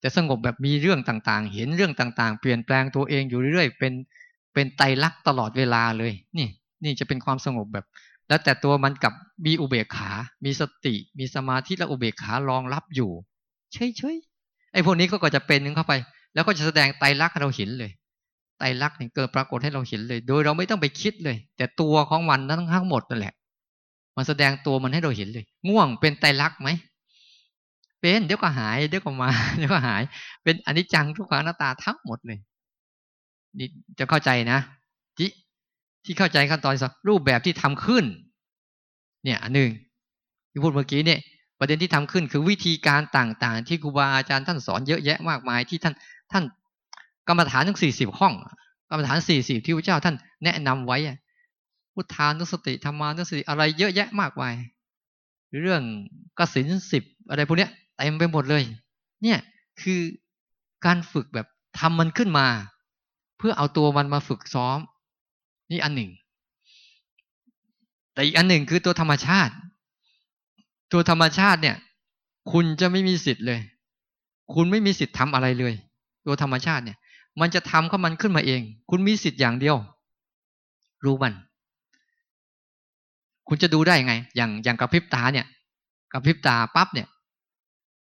แต่สงบแบบมีเรื่องต่างๆเห็นเรื่องต่างๆเปลี่ยนแปลงตัวเองอยู่เรื่อยๆเป็นไตรลักษณ์ตลอดเวลาเลยนี่จะเป็นความสงบแบบแล้วแต่ตัวมันกับมีอุเบกขามีสติมีสมาธิและอุเบกขารองรับอยู่เฉยๆไอ้พวกนี้ก็จะเป็นนึงเข้าไป แล้วก็จะแสดงไตรลักษณ์ให้เราเห็นเลยไตรลักษณ์เนี่ยเกิดปรากฏให้เราเห็นเลยโดยเราไม่ต้องไปคิดเลยแต่ตัวของมันทั้งหมดนั่นแหละมันแสดงตัวมันให้เราเห็นเลยง่วงเป็นไตรลักษณ์ไหมเป็นเดี๋ยวก็หายเดี๋ยวก็มาเดี๋ยวก็หายเป็นอนิจจังทุกขังอนัตตาทั้งหมดเลยนี่จะเข้าใจนะที่เข้าใจขั้นตอนสองรูปแบบที่ทำขึ้นเนี่ยอันหนึ่งที่พูดเมื่อกี้เนี่ยประเด็นที่ทำขึ้นคือวิธีการต่างๆที่ครูบาอาจารย์ท่านสอนเยอะแยะมากมายที่ท่านกรรมฐานทั้ง40ห้องกรรมฐาน40ที่พระเจ้าท่านแนะนำไว้พุทธานุสติธรรมานุสติอะไรเยอะแยะมากมายเรื่องกสิณ10อะไรพวกเนี้ยเต็มไปหมดเลยเนี่ยคือการฝึกแบบทำมันขึ้นมาเพื่อเอาตัวมันมาฝึกซ้อมนี่อันหนึ่งแต่อีกอันหนึ่งคือตัวธรรมชาติตัวธรรมชาติเนี่ยคุณจะไม่มีสิทธิ์เลยคุณไม่มีสิทธิ์ทำอะไรเลยตัวธรรมชาติเนี่ยมันจะทำของมันขึ้นมาเองคุณมีสิทธิ์อย่างเดียวรู้มันคุณจะดูได้ไงอย่างกระพริบตาเนี่ยกระพริบตาปั๊บเนี่ย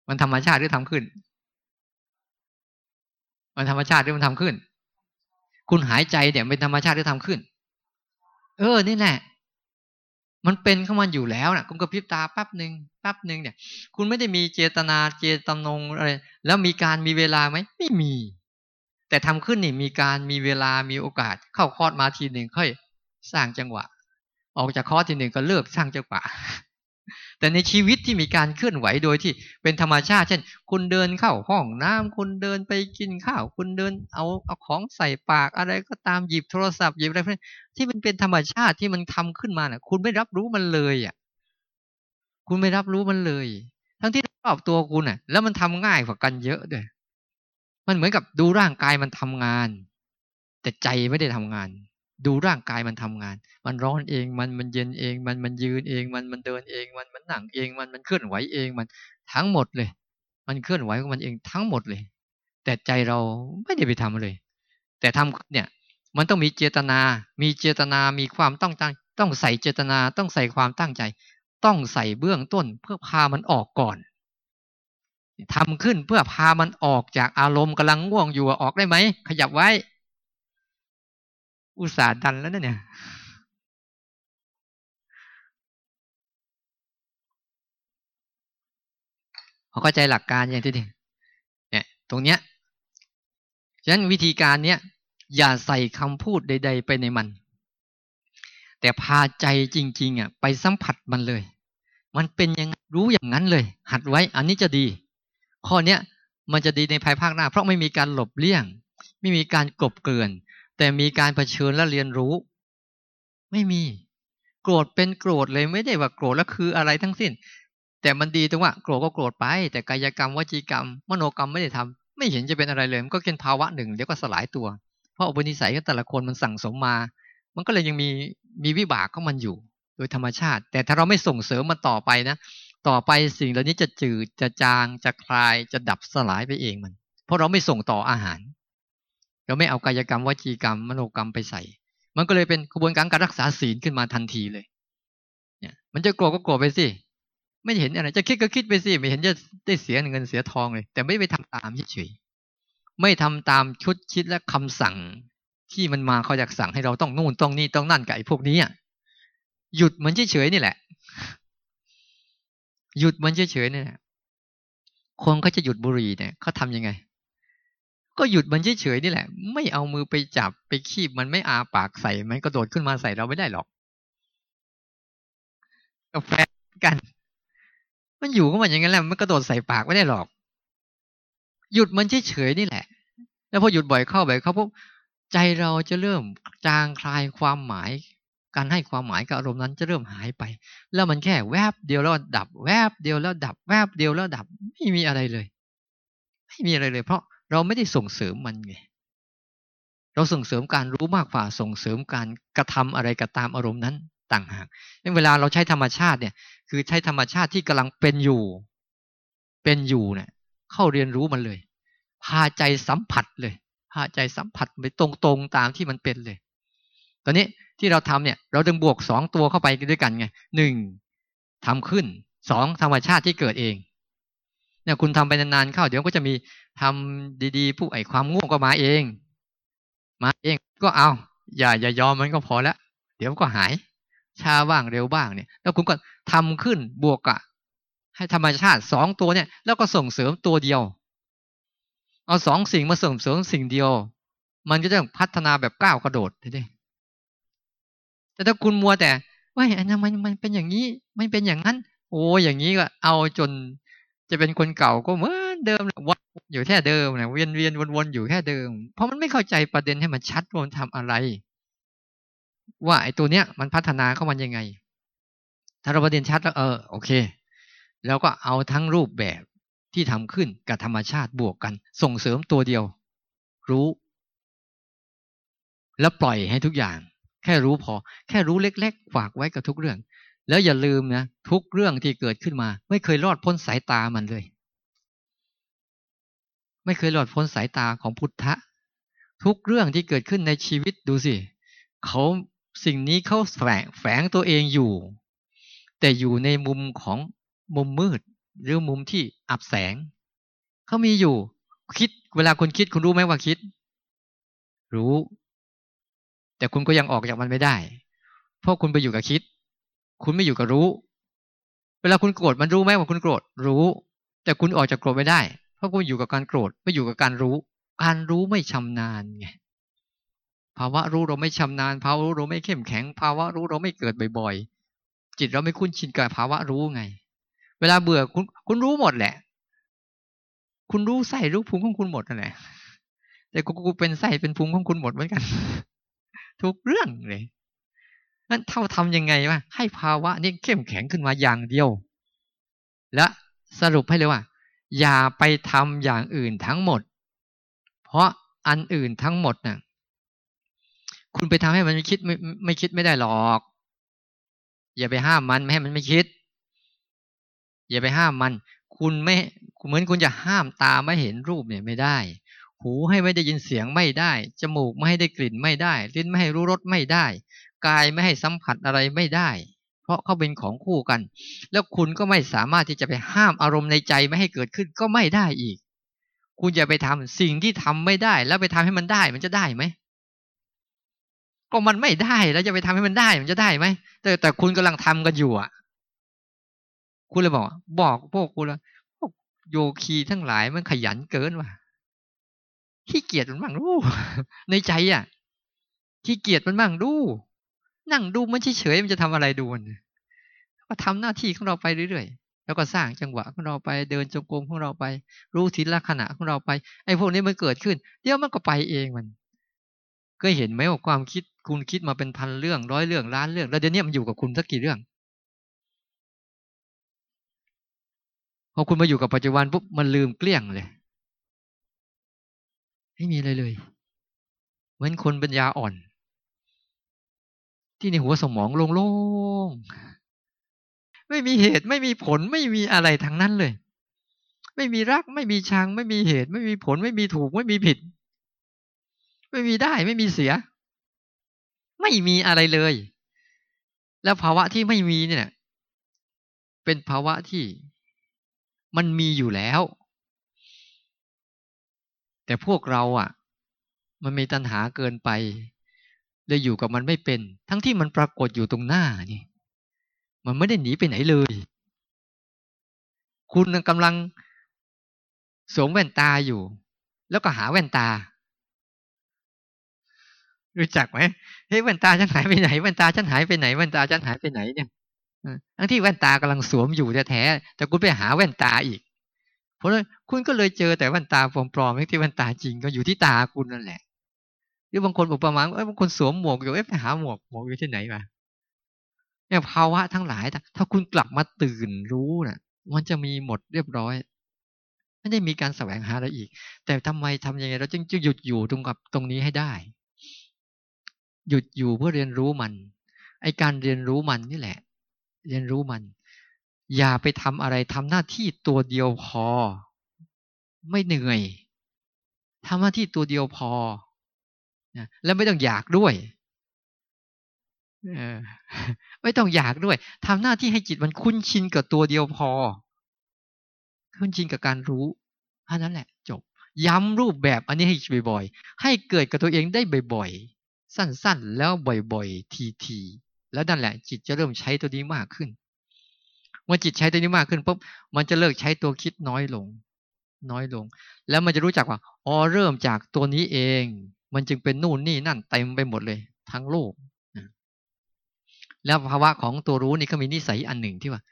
มันธรรมชาติหรือทำขึ้นมันธรรมชาติหรือมันทำขึ้นคุณหายใจเนี่ยเป็นธรรมชาติหรือทำขึ้นนี่แหละมันเป็นเข้ามาอยู่แล้วนะคุณกระพริบตาแป๊บนึงเนี่ยคุณไม่ได้มีเจตจำนงอะไรแล้วมีการมีเวลาไหมไม่มีแต่ทำขึ้นนี่มีการมีเวลามีโอกาสเข้าคอร์สมาทีหนึ่งค่อยสร้างจังหวะออกจากคอร์สทีหนึ่งก็เลิกสร้างจังหวะแต่ในชีวิตที่มีการเคลื่อนไหวโดยที่เป็นธรรมชาติเช่นคุณเดินเข้าห้องน้ำคุณเดินไปกินข้าวคุณเดินเอาของใส่ปากอะไรก็ตามหยิบโทรศัพท์หยิบอะไรที่มันเป็นธรรมชาติที่มันทำขึ้นมาน่ะคุณไม่รับรู้มันเลยคุณไม่รับรู้มันเลยทั้งที่รอบตัวคุณน่ะแล้วมันทำง่ายกว่ากันเยอะด้วยมันเหมือนกับดูร่างกายมันทำงานแต่ใจไม่ได้ทำงานดูร่างกายมันทำงานมันร้อนเองมันเย็นเองมันยืนเองมันเดินเองมันนั่งเองมันเคลื่อนไหวเองมันทั้งหมดเลยมันเคลื่อนไหวของมันเองทั้งหมดเลยแต่ใจเราไม่ได้ไปทำเลยแต่ทำเนี่ยมันต้องมีเจตนามีความตั้งใจต้องใส่เจตนาต้องใส่ความตั้งใจต้องใส่เบื้องต้นเพื่อพามันออกก่อนทำขึ้นเพื่อพามันออกจากอารมณ์กำลังง่วงอยู่ออกได้ไหมขยับไว้อุตส่าห์ดันแล้วเนี่ยเขาเข้าใจหลักการอย่างที่เนี่ยตรงเนี้ยฉะนั้นวิธีการเนี้ยอย่าใส่คำพูดใดๆไปในมันแต่พาใจจริงๆไปสัมผัสมันเลยมันเป็นยังรู้อย่างนั้นเลยหัดไว้อันนี้จะดีข้อเนี้ยมันจะดีในภายภาคหน้าเพราะไม่มีการหลบเลี่ยงไม่มีการกลบเกลื่อนแต่มีการเผชิญและเรียนรู้ไม่มีโกรธเป็นโกรธเลยไม่ได้ว่าโกรธแล้วคืออะไรทั้งสิ้นแต่มันดีตรงว่าโกรธก็โกรธไปแต่กายกรรมวจีกรรมมโนกรรมไม่ได้ทำไม่เห็นจะเป็นอะไรเลยมันก็เป็นภาวะหนึ่งเดี๋ยวก็สลายตัวเพราะอุปนิสัยของแต่ละคนมันสั่งสมมามันก็เลยยังมีวิบากของมันอยู่โดยธรรมชาติแต่ถ้าเราไม่ส่งเสริมมันต่อไปนะต่อไปสิ่งเหล่านี้จะจืดจะจางจะคลายจะดับสลายไปเองมันเพราะเราไม่ส่งต่ออาหารเราไม่เอากายกรรมวจีกรรมมโนกรรมไปใส่มันก็เลยเป็นกระบวนการการรักษาศีลขึ้นมาทันทีเลยเนี่ยมันจะโกรธก็โกรธไปสิไม่เห็นอะไรจะคิดก็คิดไปสิไม่เห็นจะได้เสียเงินเสียทองเลยแต่ไม่ไปทำตามเฉยๆไม่ทำตามชุดคิดและคำสั่งที่มันมาเขาอยากสั่งให้เราต้องนู่นต้องนี่ต้องนั่นกับไอ้พวกนี้หยุดมันเฉยๆนี่แหละหยุดมันเฉยๆนี่แหละคนเขาจะหยุดบุหรี่เนี่ยเขาทำยังไงก็หยุดมันเฉยๆนี่แหละไม่เอามือไปจับไปคีบมันไม่อาปากใส่มันกระโดดขึ้นมาใส่เราไม่ได้หรอกกาแฟกันมันอยู่ก็มันอย่างนั้นแหละมันกระโดดใส่ปากไม่ได้หรอกหยุดมันเฉยๆนี่แหละแล้วพอหยุดบ่อยเข้าปุ๊บใจเราจะเริ่มจางคลายความหมายการให้ความหมายกับอารมณ์นั้นจะเริ่มหายไปแล้วมันแค่แวบเดียวแล้วดับแวบเดียวแล้วดับแวบเดียวแล้วดับไม่มีอะไรเลยเพราะเราไม่ได้ส่งเสริมมันไงเราส่งเสริมการรู้มากกว่าส่งเสริมการกระทำอะไรก็ตามอารมณ์นั้นต่างหากเวลาเราใช้ธรรมชาติเนี่ยคือใช้ธรรมชาติที่กำลังเป็นอยู่เนี่ยเข้าเรียนรู้มันเลยพาใจสัมผัสเลยพาใจสัมผัสไปตรงๆตามที่มันเป็นเลยตอนนี้ที่เราทำเนี่ยเราดึงบวก2ตัวเข้าไปด้วยกันไง1ทำขึ้น2ธรรมชาติที่เกิดเอง เนี่ยคุณทำไปนานๆเข้าเดี๋ยวก็จะมีทำดีๆผู้ไอ้ความง่วงก็มาเองก็เอาอย่ายอมมันก็พอแล้วเดี๋ยวก็หายช้าบ้างเร็วบ้างเนี่ยแล้วคุณก็ทำขึ้นบวกกับให้ธรรมชาติสองตัวเนี่ยแล้วก็ส่งเสริมตัวเดียวเอาสองสิ่งมาส่งเสริมสิ่งเดียวมันก็จะพัฒนาแบบก้าวกระโดดได้แต่ถ้าคุณมัวแต่ว่าอันนั้นมันเป็นอย่างนี้มันเป็นอย่างนั้นโอ้อย่างนี้ก็เอาจนจะเป็นคนเก่าก็เหมือนเดิมวนอยู่แค่เดิมนะเวียนวนๆอยู่แค่เดิมเพราะมันไม่เข้าใจประเด็นให้มันชัดว่ามันทำอะไรว่าไอ้ตัวเนี้ยมันพัฒนาเข้ามันยังไงถ้าเราประเด็นชัดแล้วโอเคแล้วก็เอาทั้งรูปแบบที่ทำขึ้นกับธรรมชาติบวกกันส่งเสริมตัวเดียวรู้แล้วปล่อยให้ทุกอย่างแค่รู้พอแค่รู้เล็กๆฝากไว้กับทุกเรื่องแล้วอย่าลืมนะทุกเรื่องที่เกิดขึ้นมาไม่เคยรอดพ้นสายตามันเลยไม่เคยรอดพ้นสายตาของพุทธะทุกเรื่องที่เกิดขึ้นในชีวิตดูสิเขาสิ่งนี้เขาแฝงตัวเองอยู่แต่อยู่ในมุมของมุมมืดหรือมุมที่อับแสงเขามีอยู่คิดเวลาคุณคิดคุณรู้ไหมว่าคิดรู้แต่คุณก็ยังออกจากมันไม่ได้เพราะคุณไปอยู่กับคิดคุณไม่อยู่กับรู้เวลาคุณโกรธมันรู้ไหมว่าคุณโกรธรู้แต่คุณออกจากโกรธไม่ได้เพราะคุณอยู่กับการโกรธไม่อยู่กับการรู้การรู้ไม่ชำนาญไงภาวะรู้เราไม่ชำนาญภาวะรู้เราไม่เข้มแข็งภาวะรู้เราไม่เกิดบ่อยๆจิตเราไม่คุ้นชินกับภาวะรู้ไงเวลาเบื่อคุณรู้หมดแหละคุณรู้ไส้รู้พุงของคุณหมดนั่นแหละแต่กูเป็นไส้เป็นพุงของคุณหมดเหมือนกันทุกเรื่องเลยนั่นเท่าทำยังไงวะให้ภาวะนี้เข้มแข็งขึ้นมาอย่างเดียวและสรุปให้เลยว่าอย่าไปทำอย่างอื่นทั้งหมดเพราะอันอื่นทั้งหมดน่ะคุณไปทำให้มันคิดไม่คิดไม่ได้หรอกอย่าไปห้ามมันไม่ให้มันไม่คิดอย่าไปห้ามมันคุณไม่เหมือนคุณจะห้ามตาไม่เห็นรูปเนี่ยไม่ได้หูให้ไม่ได้ยินเสียงไม่ได้จมูกไม่ให้ได้กลิ่นไม่ได้ลิ้นไม่ให้รู้รสไม่ได้กายไม่ให้สัมผัสอะไรไม่ได้เพราะเขาเป็นของคู่กันแล้วคุณก็ไม่สามารถที่จะไปห้ามอารมณ์ในใจไม่ให้เกิดขึ้นก็ไม่ได้อีกคุณอย่าไปทำสิ่งที่ทำไม่ได้แล้วไปทำให้มันได้มันจะได้ไหมก็มันไม่ได้แล้วจะไปทำให้มันได้มันจะได้ไหมแต่คุณกำลังทำกันอยู่อ่ะคุณเลยบอกพวกคุณแล้วพวกโยคีทั้งหลายมันขยันเกินว่ะขี้เกียจมันบ้างดูในใจอ่ะขี้เกียจมันบ้างดูนั่งดูมันเฉยๆมันจะทำอะไรดูมันก็ทำหน้าที่ของเราไปเรื่อยๆแล้วก็สร้างจังหวะของเราไปเดินจงกรมของเราไปรู้ทิศละขณะของเราไปไอ้พวกนี้มันเกิดขึ้นเดี๋ยวมันก็ไปเองมันเคยเห็นไหมว่าความคิดคุณคิดมาเป็นพันเรื่องร้อยเรื่องล้านเรื่องแล้วเดี๋ยวนี้มันอยู่กับคุณสักกี่เรื่องพอคุณมาอยู่กับปัจจุบันปุ๊บมันลืมเกลี้ยงเลยไม่มีอะไรเลยเหมือนคนปัญญาอ่อนที่ในหัวสมองโล่งๆไม่มีเหตุไม่มีผลไม่มีอะไรทั้งนั้นเลยไม่มีรักไม่มีชังไม่มีเหตุไม่มีผลไม่มีถูกไม่มีผิดไม่มีได้ไม่มีเสียไม่มีอะไรเลยแล้วภาวะที่ไม่มีเนี่ยเป็นภาวะที่มันมีอยู่แล้วแต่พวกเราอ่ะมันมีตัณหาเกินไปเลยอยู่กับมันไม่เป็นทั้งที่มันปรากฏอยู่ตรงหน้านี่มันไม่ได้หนีไปไหนเลยคุณกำลังสวมแว่นตาอยู่แล้วก็หาแว่นตารู้จักไหมเฮ้ยแว่นตาฉันหายไปไหนแว่นตาฉันหายไปไหนแว่นตาฉันหายไปไหนเนี่ยทั้งที่แว่นตากำลังสวมอยู่แท้ๆแต่คุณไปหาแว่นตาอีกเพราะฉะนั้นคุณก็เลยเจอแต่แว่นตาปลอมๆที่แว่นตาจริงก็อยู่ที่ตาคุณนั่นแหละหรือบางคนบอกประมาณบางคนสวมหมวกอยู่ไปหาหมวกอยู่ที่ไหนมาเนี่ยภาวะทั้งหลายถ้าคุณกลับมาตื่นรู้น่ะมันจะมีหมดเรียบร้อยไม่ได้มีการแสวงหาอะไรอีกแต่ทำไมทำยังไงเราจึงหยุดอยู่ตรงนี้ให้ได้หยุดอยู่เพื่อเรียนรู้มันไอ้การเรียนรู้มันนี่แหละเรียนรู้มันอย่าไปทำอะไรทำหน้าที่ตัวเดียวพอไม่เหนื่อยทำหน้าที่ตัวเดียวพอนะแล้วไม่ต้องอยากด้วยไม่ต้องอยากด้วยทำหน้าที่ให้จิตมันคุ้นชินกับตัวเดียวพอ มันชินกับการรู้อันนั้นแหละจบย้ำรูปแบบอันนี้ให้บ่อยๆให้เกิดกับตัวเองได้บ่อยๆสั้นๆแล้วบ่อยๆทีๆแล้วนั่นแหละจิตจะเริ่มใช้ตัวนี้มากขึ้นเมื่อจิตใช้ตัวนี้มากขึ้นปุ๊บมันจะเลิกใช้ตัวคิดน้อยลงแล้วมันจะรู้จักว่าอ๋อเริ่มจากตัวนี้เองมันจึงเป็นนู่นนี่นั่นเต็มไปหมดเลยทั้งโลกแล้วภาวะของตัวรู้นี่ก็มีนิสัยอันหนึ่งที่ว่า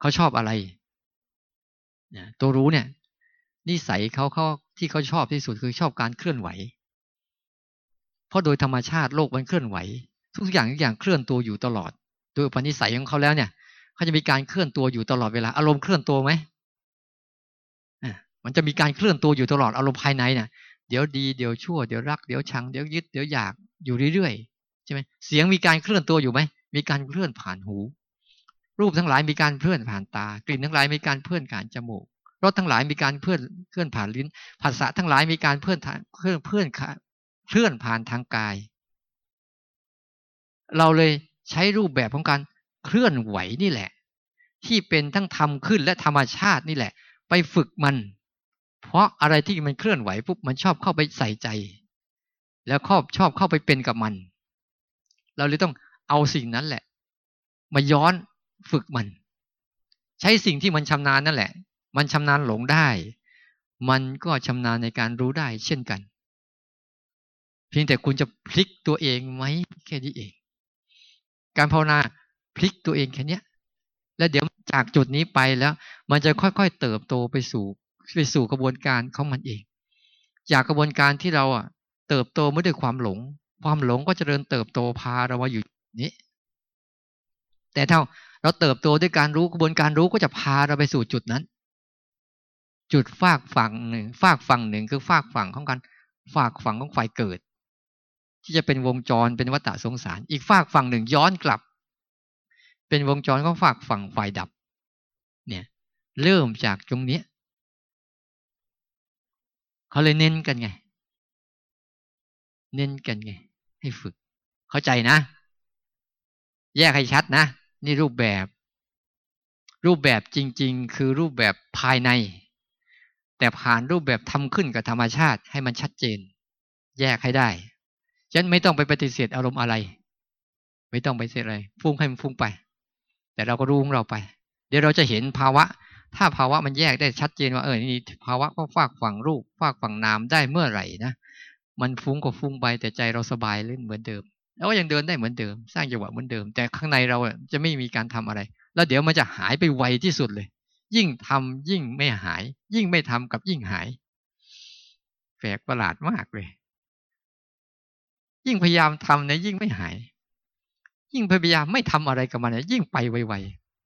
เขาชอบอะไรตัวรู้เนี่ยนิสัยเขาที่เขาชอบที่สุดคือชอบการเคลื่อนไหวเพราะโดยธรรมชาติโลกมันเคลื่อนไหวทุกอย่างเคลื่อนตัวอยู่ตลอดโดยอุปนิสัยของเขาแล้วเนี่ยเขาจะมีการเคลื่อนตัวอยู่ตลอดเวลาอารมณ์เคลื่อนตัวไหมมันจะมีการเคลื่อนตัวอยู่ตลอดอารมณ์ภายในเนี่ยเดี๋ยวดีเดี๋ยวชั่วเดี๋ยวรักเดี๋ยวชังเดี๋ยวยึดเดี๋ยวอยากอยู่เรื่อยๆใช่ไหมเสียงมีการเคลื่อนตัวอยู่ไหมมีการเคลื่อนผ่านหูรูปทั้งหลายมีการเคลื่อนผ่านตากลิ่นทั้งหลายมีการเคลื่อนผ่านจมูกรสทั้งหลายมีการเคลื่อนผ่านลิ้นภาษาทั้งหลายมีการเคลื่อนผ่านทางกายเราเลยใช้รูปแบบของการเคลื่อนไหวนี่แหละที่เป็นทั้งธรรมขึ้นและธรรมชาตินี่แหละไปฝึกมันเพราะอะไรที่มันเคลื่อนไหวปุ๊บมันชอบเข้าไปใส่ใจแล้วชอบเข้าไปเป็นกับมันเราเลยต้องเอาสิ่งนั้นแหละมาย้อนฝึกมันใช้สิ่งที่มันชำนาญนั่นแหละมันชำนาญหลงได้มันก็ชำนาญในการรู้ได้เช่นกันเพียงแต่คุณจะพลิกตัวเองไหมแค่นี้เองการภาวนาพลิกตัวเองแค่นี้แล้วเดี๋ยวจากจุดนี้ไปแล้วมันจะค่อยๆเติบโตไปสู่กระบวนการของมันเองจากกระบวนการที่เราเติบโตไม่ด้วยความหลงก็เจริญเติบโตพาเรามาอยู่นี้แต่ถ้าเราเติบโตด้วยการรู้กระบวนการรู้ก็จะพาเราไปสู่จุดนั้นจุดฝากฝั่งหนึ่งคือฝากฝั่งของการฝากฝั่งของฝ่ายเกิดที่จะเป็นวงจรเป็นวัฏฏะสงสารอีกฝากฝั่งหนึ่งย้อนกลับเป็นวงจรของฝากฝั่งฝ่ายดับเนี่ยเริ่มจากตรงนี้เขาเลยเน้นกันไงให้ฝึกเข้าใจนะแยกให้ชัดนะนี่รูปแบบจริงๆคือรูปแบบภายในแต่ผ่านรูปแบบทำขึ้นกับธรรมชาติให้มันชัดเจนแยกให้ได้ฉะนั้นไม่ต้องไปปฏิเสธอารมณ์อะไรไม่ต้องไปเสธอะไรฟุ้งให้มันฟุ้งไปแต่เราก็รู้ของเราไปเดี๋ยวเราจะเห็นภาวะถ้าภาวะมันแยกได้ชัดเจนว่านี่ภาวะก็ฝากฝังรูปฝากฝังนามได้เมื่อไหร่นะมันฟุ้งก็ฟุ้งไปแต่ใจเราสบายเล่นเหมือนเดิมแล้วก็ยังเดินได้เหมือนเดิมสร้างจังหวะเหมือนเดิมแต่ข้างในเราจะไม่มีการทำอะไรแล้วเดี๋ยวมันจะหายไปไวที่สุดเลยยิ่งทำยิ่งไม่หายยิ่งไม่ทำกับยิ่งหายแปลกประหลาดมากเลยยิ่งพยายามทำนะยิ่งไม่หายยิ่งพยายามไม่ทำอะไรกับมันนะยิ่งไปไว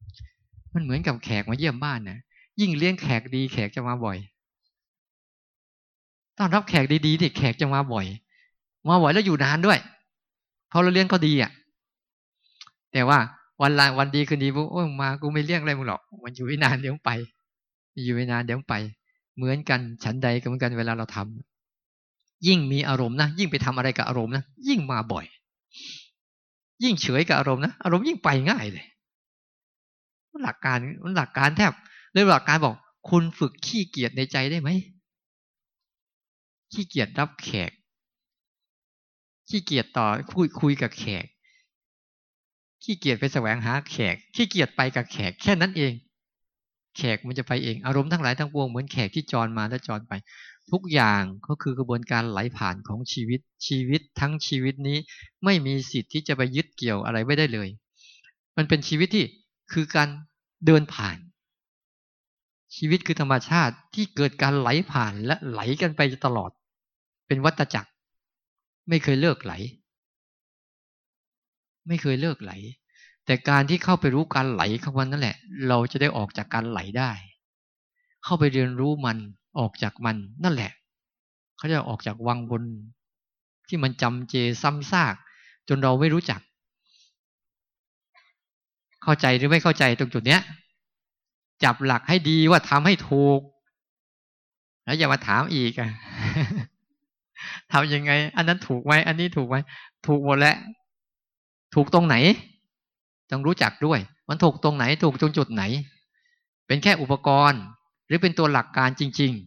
ๆมันเหมือนกับแขกมาเยี่ยมบ้านนะยิ่งเลี้ยงแขกดีแขกจะมาบ่อยต้อนรับแขกดีๆที่แขกจะมาบ่อยแล้วอยู่นานด้วยเพราะเราเลี้ยงเขาดีอ่ะแต่ว่าวันดีคืนดีพวกโอ้ยมากูไม่เลี้ยงอะไรมึงหรอกมันอยู่ไม่นานเดี๋ยวไปอยู่ไม่นานเดี๋ยวไปเหมือนกันฉันใดก็เหมือนกันเวลาเราทำยิ่งมีอารมณ์นะยิ่งไปทำอะไรกับอารมณ์นะยิ่งมาบ่อยยิ่งเฉยกับอารมณ์นะอารมณ์ยิ่งไปง่ายเลยหลักการแทบเลยหลักการบอกคุณฝึกขี้เกียจในใจได้ไหมขี้เกียจรับแขกขี้เกียจต่อคุยกับแขกขี้เกียจไปแสวงหาแขกขี้เกียจไปกับแขกแค่นั้นเองแขกมันจะไปเองอารมณ์ทั้งหลายทั้งปวงเหมือนแขกที่จรมาและจรไปทุกอย่างก็คือกระบวนการไหลผ่านของชีวิตทั้งชีวิตนี้ไม่มีสิทธิ์ที่จะไปยึดเกี่ยวอะไรไว้ได้เลยมันเป็นชีวิตที่คือการเดินผ่านชีวิตคือธรรมชาติที่เกิดการไหลผ่านและไหลกันไปตลอดเป็นวัฏจักรไม่เคยเลิกไหลไม่เคยเลิกไหลแต่การที่เข้าไปรู้การไหลของมันนั่นแหละเราจะได้ออกจากการไหลได้เข้าไปเรียนรู้มันออกจากมันนั่นแหละเขาจะออกจากวังวนที่มันจำเจซ้ำซากจนเราไม่รู้จักเข้าใจหรือไม่เข้าใจตรงจุดเนี้ยจับหลักให้ดีว่าทำให้ถูกแล้วอย่ามาถามอีกอ่ะ ทำยังไงอันนั้นถูกไหมอันนี้ถูกไหมถูกหมดแล้วถูกตรงไหนต้องรู้จักด้วยมันถูกตรงไหนถูกตรงจุดไหนเป็นแค่อุปกรณ์ รือเป็นตัวหลักการจริงๆ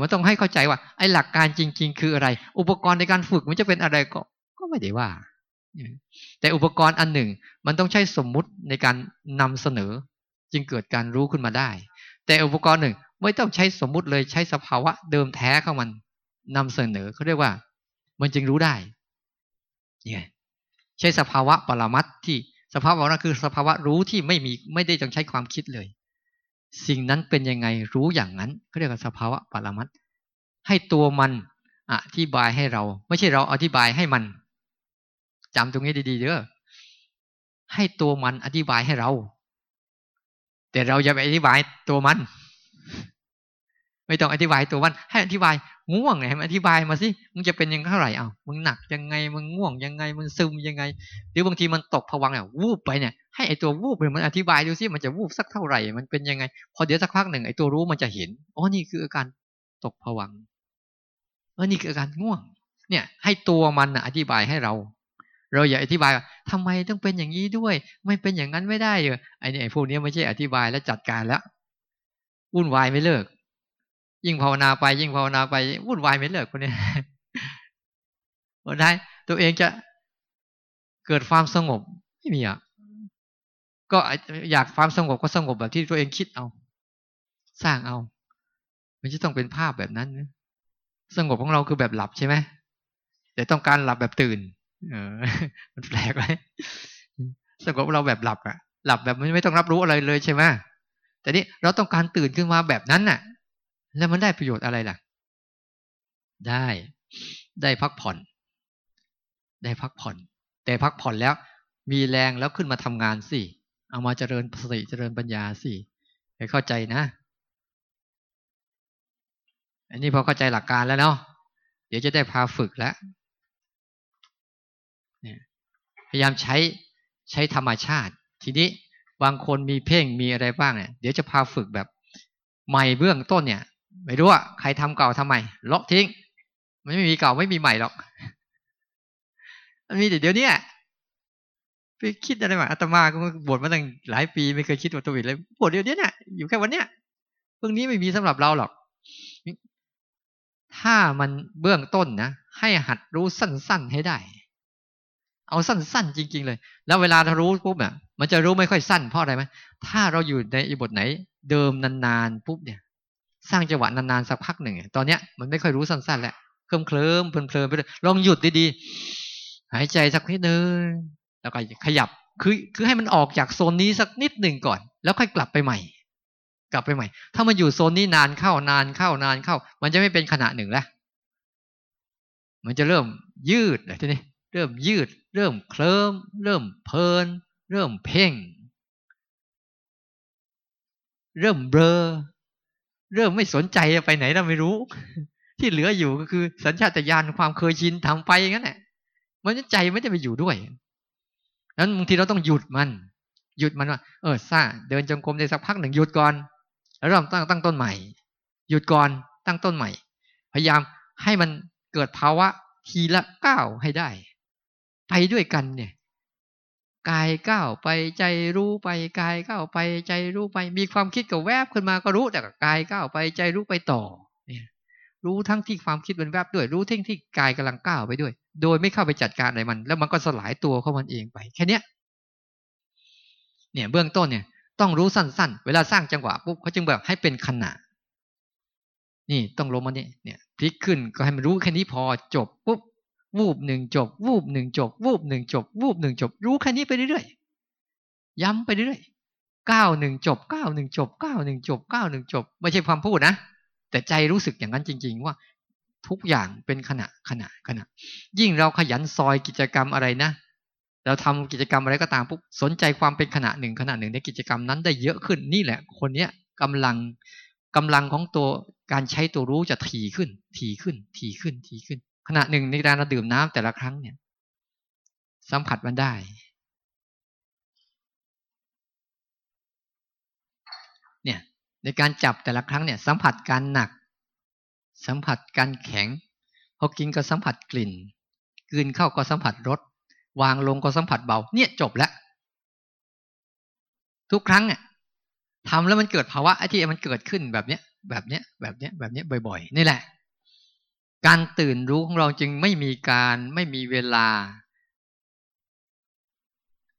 มันต้องให้เข้าใจว่าไอ้หลักการจริงๆคืออะไรอุปกรณ์ในการฝึกมันจะเป็นอะไรก็ไม่ได้ว่าแต่อุปกรณ์อันหนึ่งมันต้องใช้สมมุติในการนำเสนอจึงเกิดการรู้ขึ้นมาได้แต่อุปกรณ์หนึ่งไม่ต้องใช้สมมุติเลยใช้สภาวะเดิมแท้ของมันนำเสนอเขาเรียกว่ามันจึงรู้ได้เนี่ยใช้สภาวะปรมัตถ์ที่สภาวะนั้นคือสภาวะรู้ที่ไม่ได้ต้องใช้ความคิดเลยสิ่งนั้นเป็นยังไงรู้อย่างนั้นเขาเรียกว่าสภาวะปรมัตถ์ให้ตัวมันอธิบายให้เราไม่ใช่เราอธิบายให้มันจำตรงนี้ดีๆเด้อให้ตัวมันอธิบายให้เราแต่เราอย่าไปอธิบายตัวมันไม่ต้องอธิบายตัวมันให้อธิบายง่วงไงให้มันอธิบายมาสิมึงจะเป็นยังเท่าไหร่มึงหนักยังไงมึงง่วงยังไงมึงซึมยังไงหรือบางทีมันตกผวังเนี่ยวูบไปเนี่ยให้ไอตัววูบเนี่ยมันอธิบายดูสิมันจะวูบสักเท่าไหร่มันเป็นยังไงพอเดี๋ยวสักพักหนึ่งไอตัวรู้มันจะเห็นอ๋อนี่คืออาการตกผวังนี่คืออาการง่วงเนี่ยให้ตัวมันอธิบายให้เราอย่าอธิบายว่าทำไมต้องเป็นอย่างนี้ด้วยไม่เป็นอย่างนั้นไม่ได้เหรอไอ้นี่ไอ้พวกนี้ไม่ใช่อธิบายและจัดการแล้ววุ่นวายไม่เลิกยิ่งภาวนาไปยิ่งภาวนาไปวุ่นวายไม่เลิกคนนี้วันใดตัวเองจะเกิดความสงบไม่มีก็อยากความสงบก็สงบแบบที่ตัวเองคิดเอาสร้างเอามันจะต้องเป็นภาพแบบนั้นสงบของเราคือแบบหลับใช่ไหมแต่ต้องการหลับแบบตื่นมันแปลกไหมสงบเราแบบหลับหลับแบบไม่ต้องรับรู้อะไรเลยใช่ไหมแต่นี่เราต้องการตื่นขึ้นมาแบบนั้นแล้วมันได้ประโยชน์อะไรล่ะได้พักผ่อนแต่พักผ่อนแล้วมีแรงแล้วขึ้นมาทำงานสิเอามาเจริญสติเจริญปัญญาสิให้เข้าใจนะอันนี้พอเข้าใจหลักการแล้วเนาะเดี๋ยวจะได้พาฝึกแล้วพยายามใช้ธรรมชาติทีนี้บางคนมีเพ่งมีอะไรบ้างเนี่ยเดี๋ยวจะพาฝึกแบบใหม่เบื้องต้นเนี่ยไม่รู้ว่าใครทำเก่าทำใหม่เลาะทิ้งไม่มีเก่าไม่มีใหม่หรอกมันมีแต่เดี๋ยวนี้ไปคิดอะไรมาอาตมาก็บวชมาตั้งหลายปีไม่เคยคิดว่าตัววิทย์เลยบวชเดี๋ยวนี้เนี่ยอยู่แค่วันเนี้ยเรื่องนี้ไม่มีสำหรับเราหรอกถ้ามันเบื้องต้นนะให้หัดรู้สั้นๆให้ได้เอาสั้นๆจริงๆเลยแล้วเวลาเรารู้ปุ๊บเนี่ยมันจะรู้ไม่ค่อยสั้นเพราะอะไรไหมถ้าเราอยู่ในบทไหนเดิมนานๆปุ๊บเนี่ยสร้างจังหวะนานๆสักพักหนึ่งตอนเนี้ยมันไม่ค่อยรู้สั้นๆแล้วเคลิ้มเพลินไปเลยลองหยุดดีๆหายใจสักนิดนึงแล้วก็ขยับคือให้มันออกจากโซนนี้สักนิดหนึ่งก่อนแล้วค่อยกลับไปใหม่ถ้ามันอยู่โซนนี้นานเข้ามันจะไม่เป็นขณะหนึ่งแล้วมันจะเริ่มยืดเลยทีนี้เริ่มยืดเริ่มเคลิ้มเริ่มเพลินเริ่มเพ่งเริ่มเบลอเริ่มไม่สนใจไปไหนเราไม่รู้ที่เหลืออยู่ก็คือสัญชาตญาณความเคยชินทำไปอย่างนั้นแหละมันใจไม่ได้ไปอยู่ด้วยนั้นบางทีเราต้องหยุดมันว่าซ่าเดินจงกรมได้สักพักหนึ่งหยุดก่อนแล้วเริ่มตั้งต้นใหม่หยุดก่อนตั้งต้นใหม่พยายามให้มันเกิดภาวะทีละก้าวให้ได้ไปด้วยกันเนี่ยกายก้าวไปใจรู้ไปกายก้าวไปใจรู้ไปมีความคิดก็แวบขึ้นมาก็รู้แต่กายก้าวไปใจรู้ไปต่อเนี่ยรู้ทั้งที่ความคิดมันแวบด้วยรู้ทั้งที่กายกำลังก้าวไปด้วยโดยไม่เข้าไปจัดการอะไรมันแล้วมันก็สลายตัวของมันเองไปแค่เนี้ยเนี่ยเบื้องต้นเนี่ยต้องรู้สั้นๆเวลาสร้างจังหวะปุ๊บเขาจึงแบบให้เป็นขณะนี่ต้องลงมาเนี่ยพลิกขึ้นก็ให้มันรู้แค่นี้พอจบปุ๊บวูบหนึ่งจบวูบหนึ่งจบวูบหนึ่งจบวูบหนึ่งจบรู้แค่นี้ไปเรื่อยๆย้ำไปเรื่อยๆก้าวหนึ่งจบก้าวหนึ่งจบก้าวหนึ่งจบก้าวหนึ่งจบไม่ใช่ความพูดนะแต่ใจรู้สึกอย่างนั้นจริงๆว่าทุกอย่างเป็นขณะยิ่งเราขยันซอยกิจกรรมอะไรนะเราทำกิจกรรมอะไรก็ตามปุ๊บสนใจความเป็นขณะหนึ่งในกิจกรรมนั้นได้เยอะขึ้นนี่แหละคนเนี้ยกำลังของตัวการใช้ตัวรู้จะถี่ขึ้นขณะหนึ่งในการเราดื่มน้ำแต่ละครั้งเนี่ยสัมผัสมันได้เนี่ยในการจับแต่ละครั้งเนี่ยสัมผัสการหนักสัมผัสการแข็งพอกินก็สัมผัสกลิ่นกลืนเข้าก็สัมผัสรสวางลงก็สัมผัสเบาเนี่ยจบแล้วทุกครั้งเนี่ย ทำแล้วมันเกิดภาวะไอ้ที่มันเกิดขึ้นแบบเนี้ยบ่อยๆนี่แหละการตื่นรู้ของเราจึงไม่มีเวลา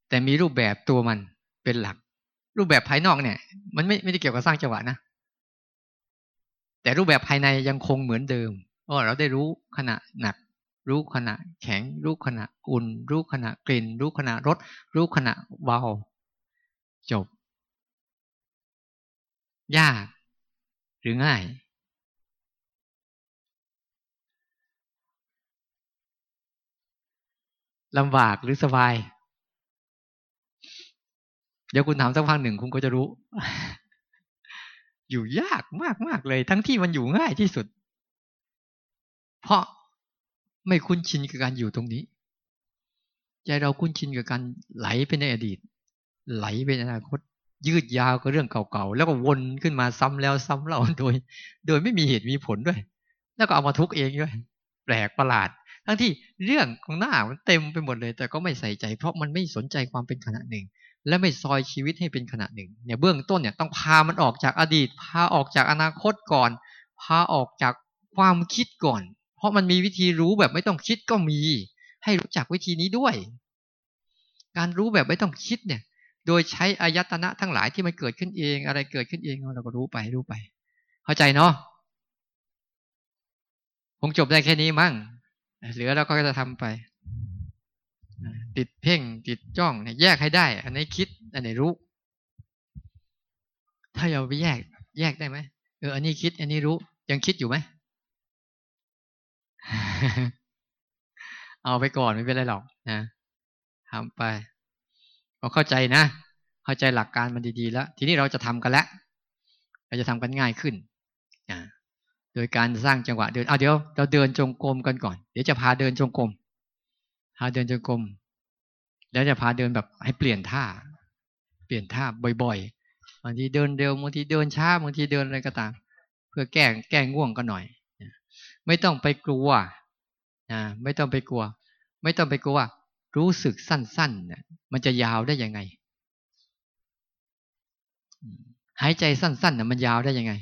แต่มีรูปแบบตัวมันเป็นหลักรูปแบบภายนอกเนี่ยมันไม่ได้เกี่ยวกับสร้างจังหวะนะแต่รูปแบบภายในยังคงเหมือนเดิมเราได้รู้ขณะหนักรู้ขณะแข็งรู้ขณะอุ่นรู้ขณะกลิ่นรู้ขณะรสรู้ขณะเบาจบยากหรือง่ายลำบากหรือสบายเดี๋ยวคุณถามสักพักหนึ่งคุณก็จะรู้ อยู่ยากมากๆเลยทั้งที่มันอยู่ง่ายที่สุดเพราะไม่คุ้นชินกับการอยู่ตรงนี้ใจเราคุ้นชินกับการไหลไปในอดีตไหลไปในอนาคตยืดยาวกับเรื่องเก่าๆแล้วก็วนขึ้นมาซ้ำแล้วซ้ำเล่าโดยไม่มีเหตุมีผลด้วยแล้วก็เอามาทุกข์เองด้วยแปลกประหลาดทั้งที่เรื่องของหน้ามันเต็มไปหมดเลยแต่ก็ไม่ใส่ใจเพราะมันไม่สนใจความเป็นขณะหนึ่งและไม่ซอยชีวิตให้เป็นขณะหนึ่งเนี่ยเบื้องต้นเนี่ยต้องพามันออกจากอดีตพาออกจากอนาคตก่อนพาออกจากความคิดก่อนเพราะมันมีวิธีรู้แบบไม่ต้องคิดก็มีให้รู้จักวิธีนี้ด้วยการรู้แบบไม่ต้องคิดเนี่ยโดยใช้อายตนะทั้งหลายที่มันเกิดขึ้นเองอะไรเกิดขึ้นเองเราก็รู้ไปเข้าใจเนาะคงจบได้แค่นี้มั้งเหลือเราก็จะทำไปติดเพ่งติดจ้องเนี่ยแยกให้ได้อันไหนคิดอันไหนรู้ถ้าเราไปแยกได้ไหมอันนี้คิดอันนี้รู้ยังคิดอยู่ไหม เอาไปก่อนไม่เป็นไรหรอกนะทำไปพอเข้าใจนะเข้าใจหลักการมันดีๆแล้วทีนี้เราจะทำกันแล้วเราจะทำกันง่ายขึ้นโดยการสร้างจังหวะเดินเดี๋ยวเราเดินจงกรมกันก่อนเดี๋ยวจะพาเดินจงกรมแล้วจะพาเดินแบบให้เปลี่ยนท่าบ่อยๆบางทีเดินเร็วบางทีเดินช้าบางทีเดินอะไรก็ตามเพื่อแก้ง่วงกันหน่อยไม่ต้องไปกลัวไม่ต้องไปกลัวรู้สึกสั้นๆน่ะมันจะยาวได้ยังไงหายใจสั้นๆน่ะมันยาวได้ยังไง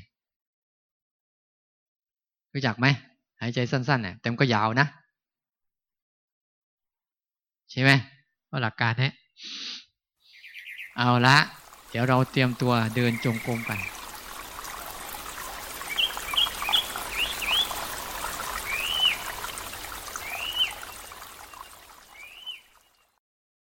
รู้จักไหมหายใจสั้นๆน่ะแต่มันก็ยาวนะใช่ไหมว่าหลักการเนี่ยเอาละเดี๋ยวเราเตรียมตัวเดินจงกรมกัน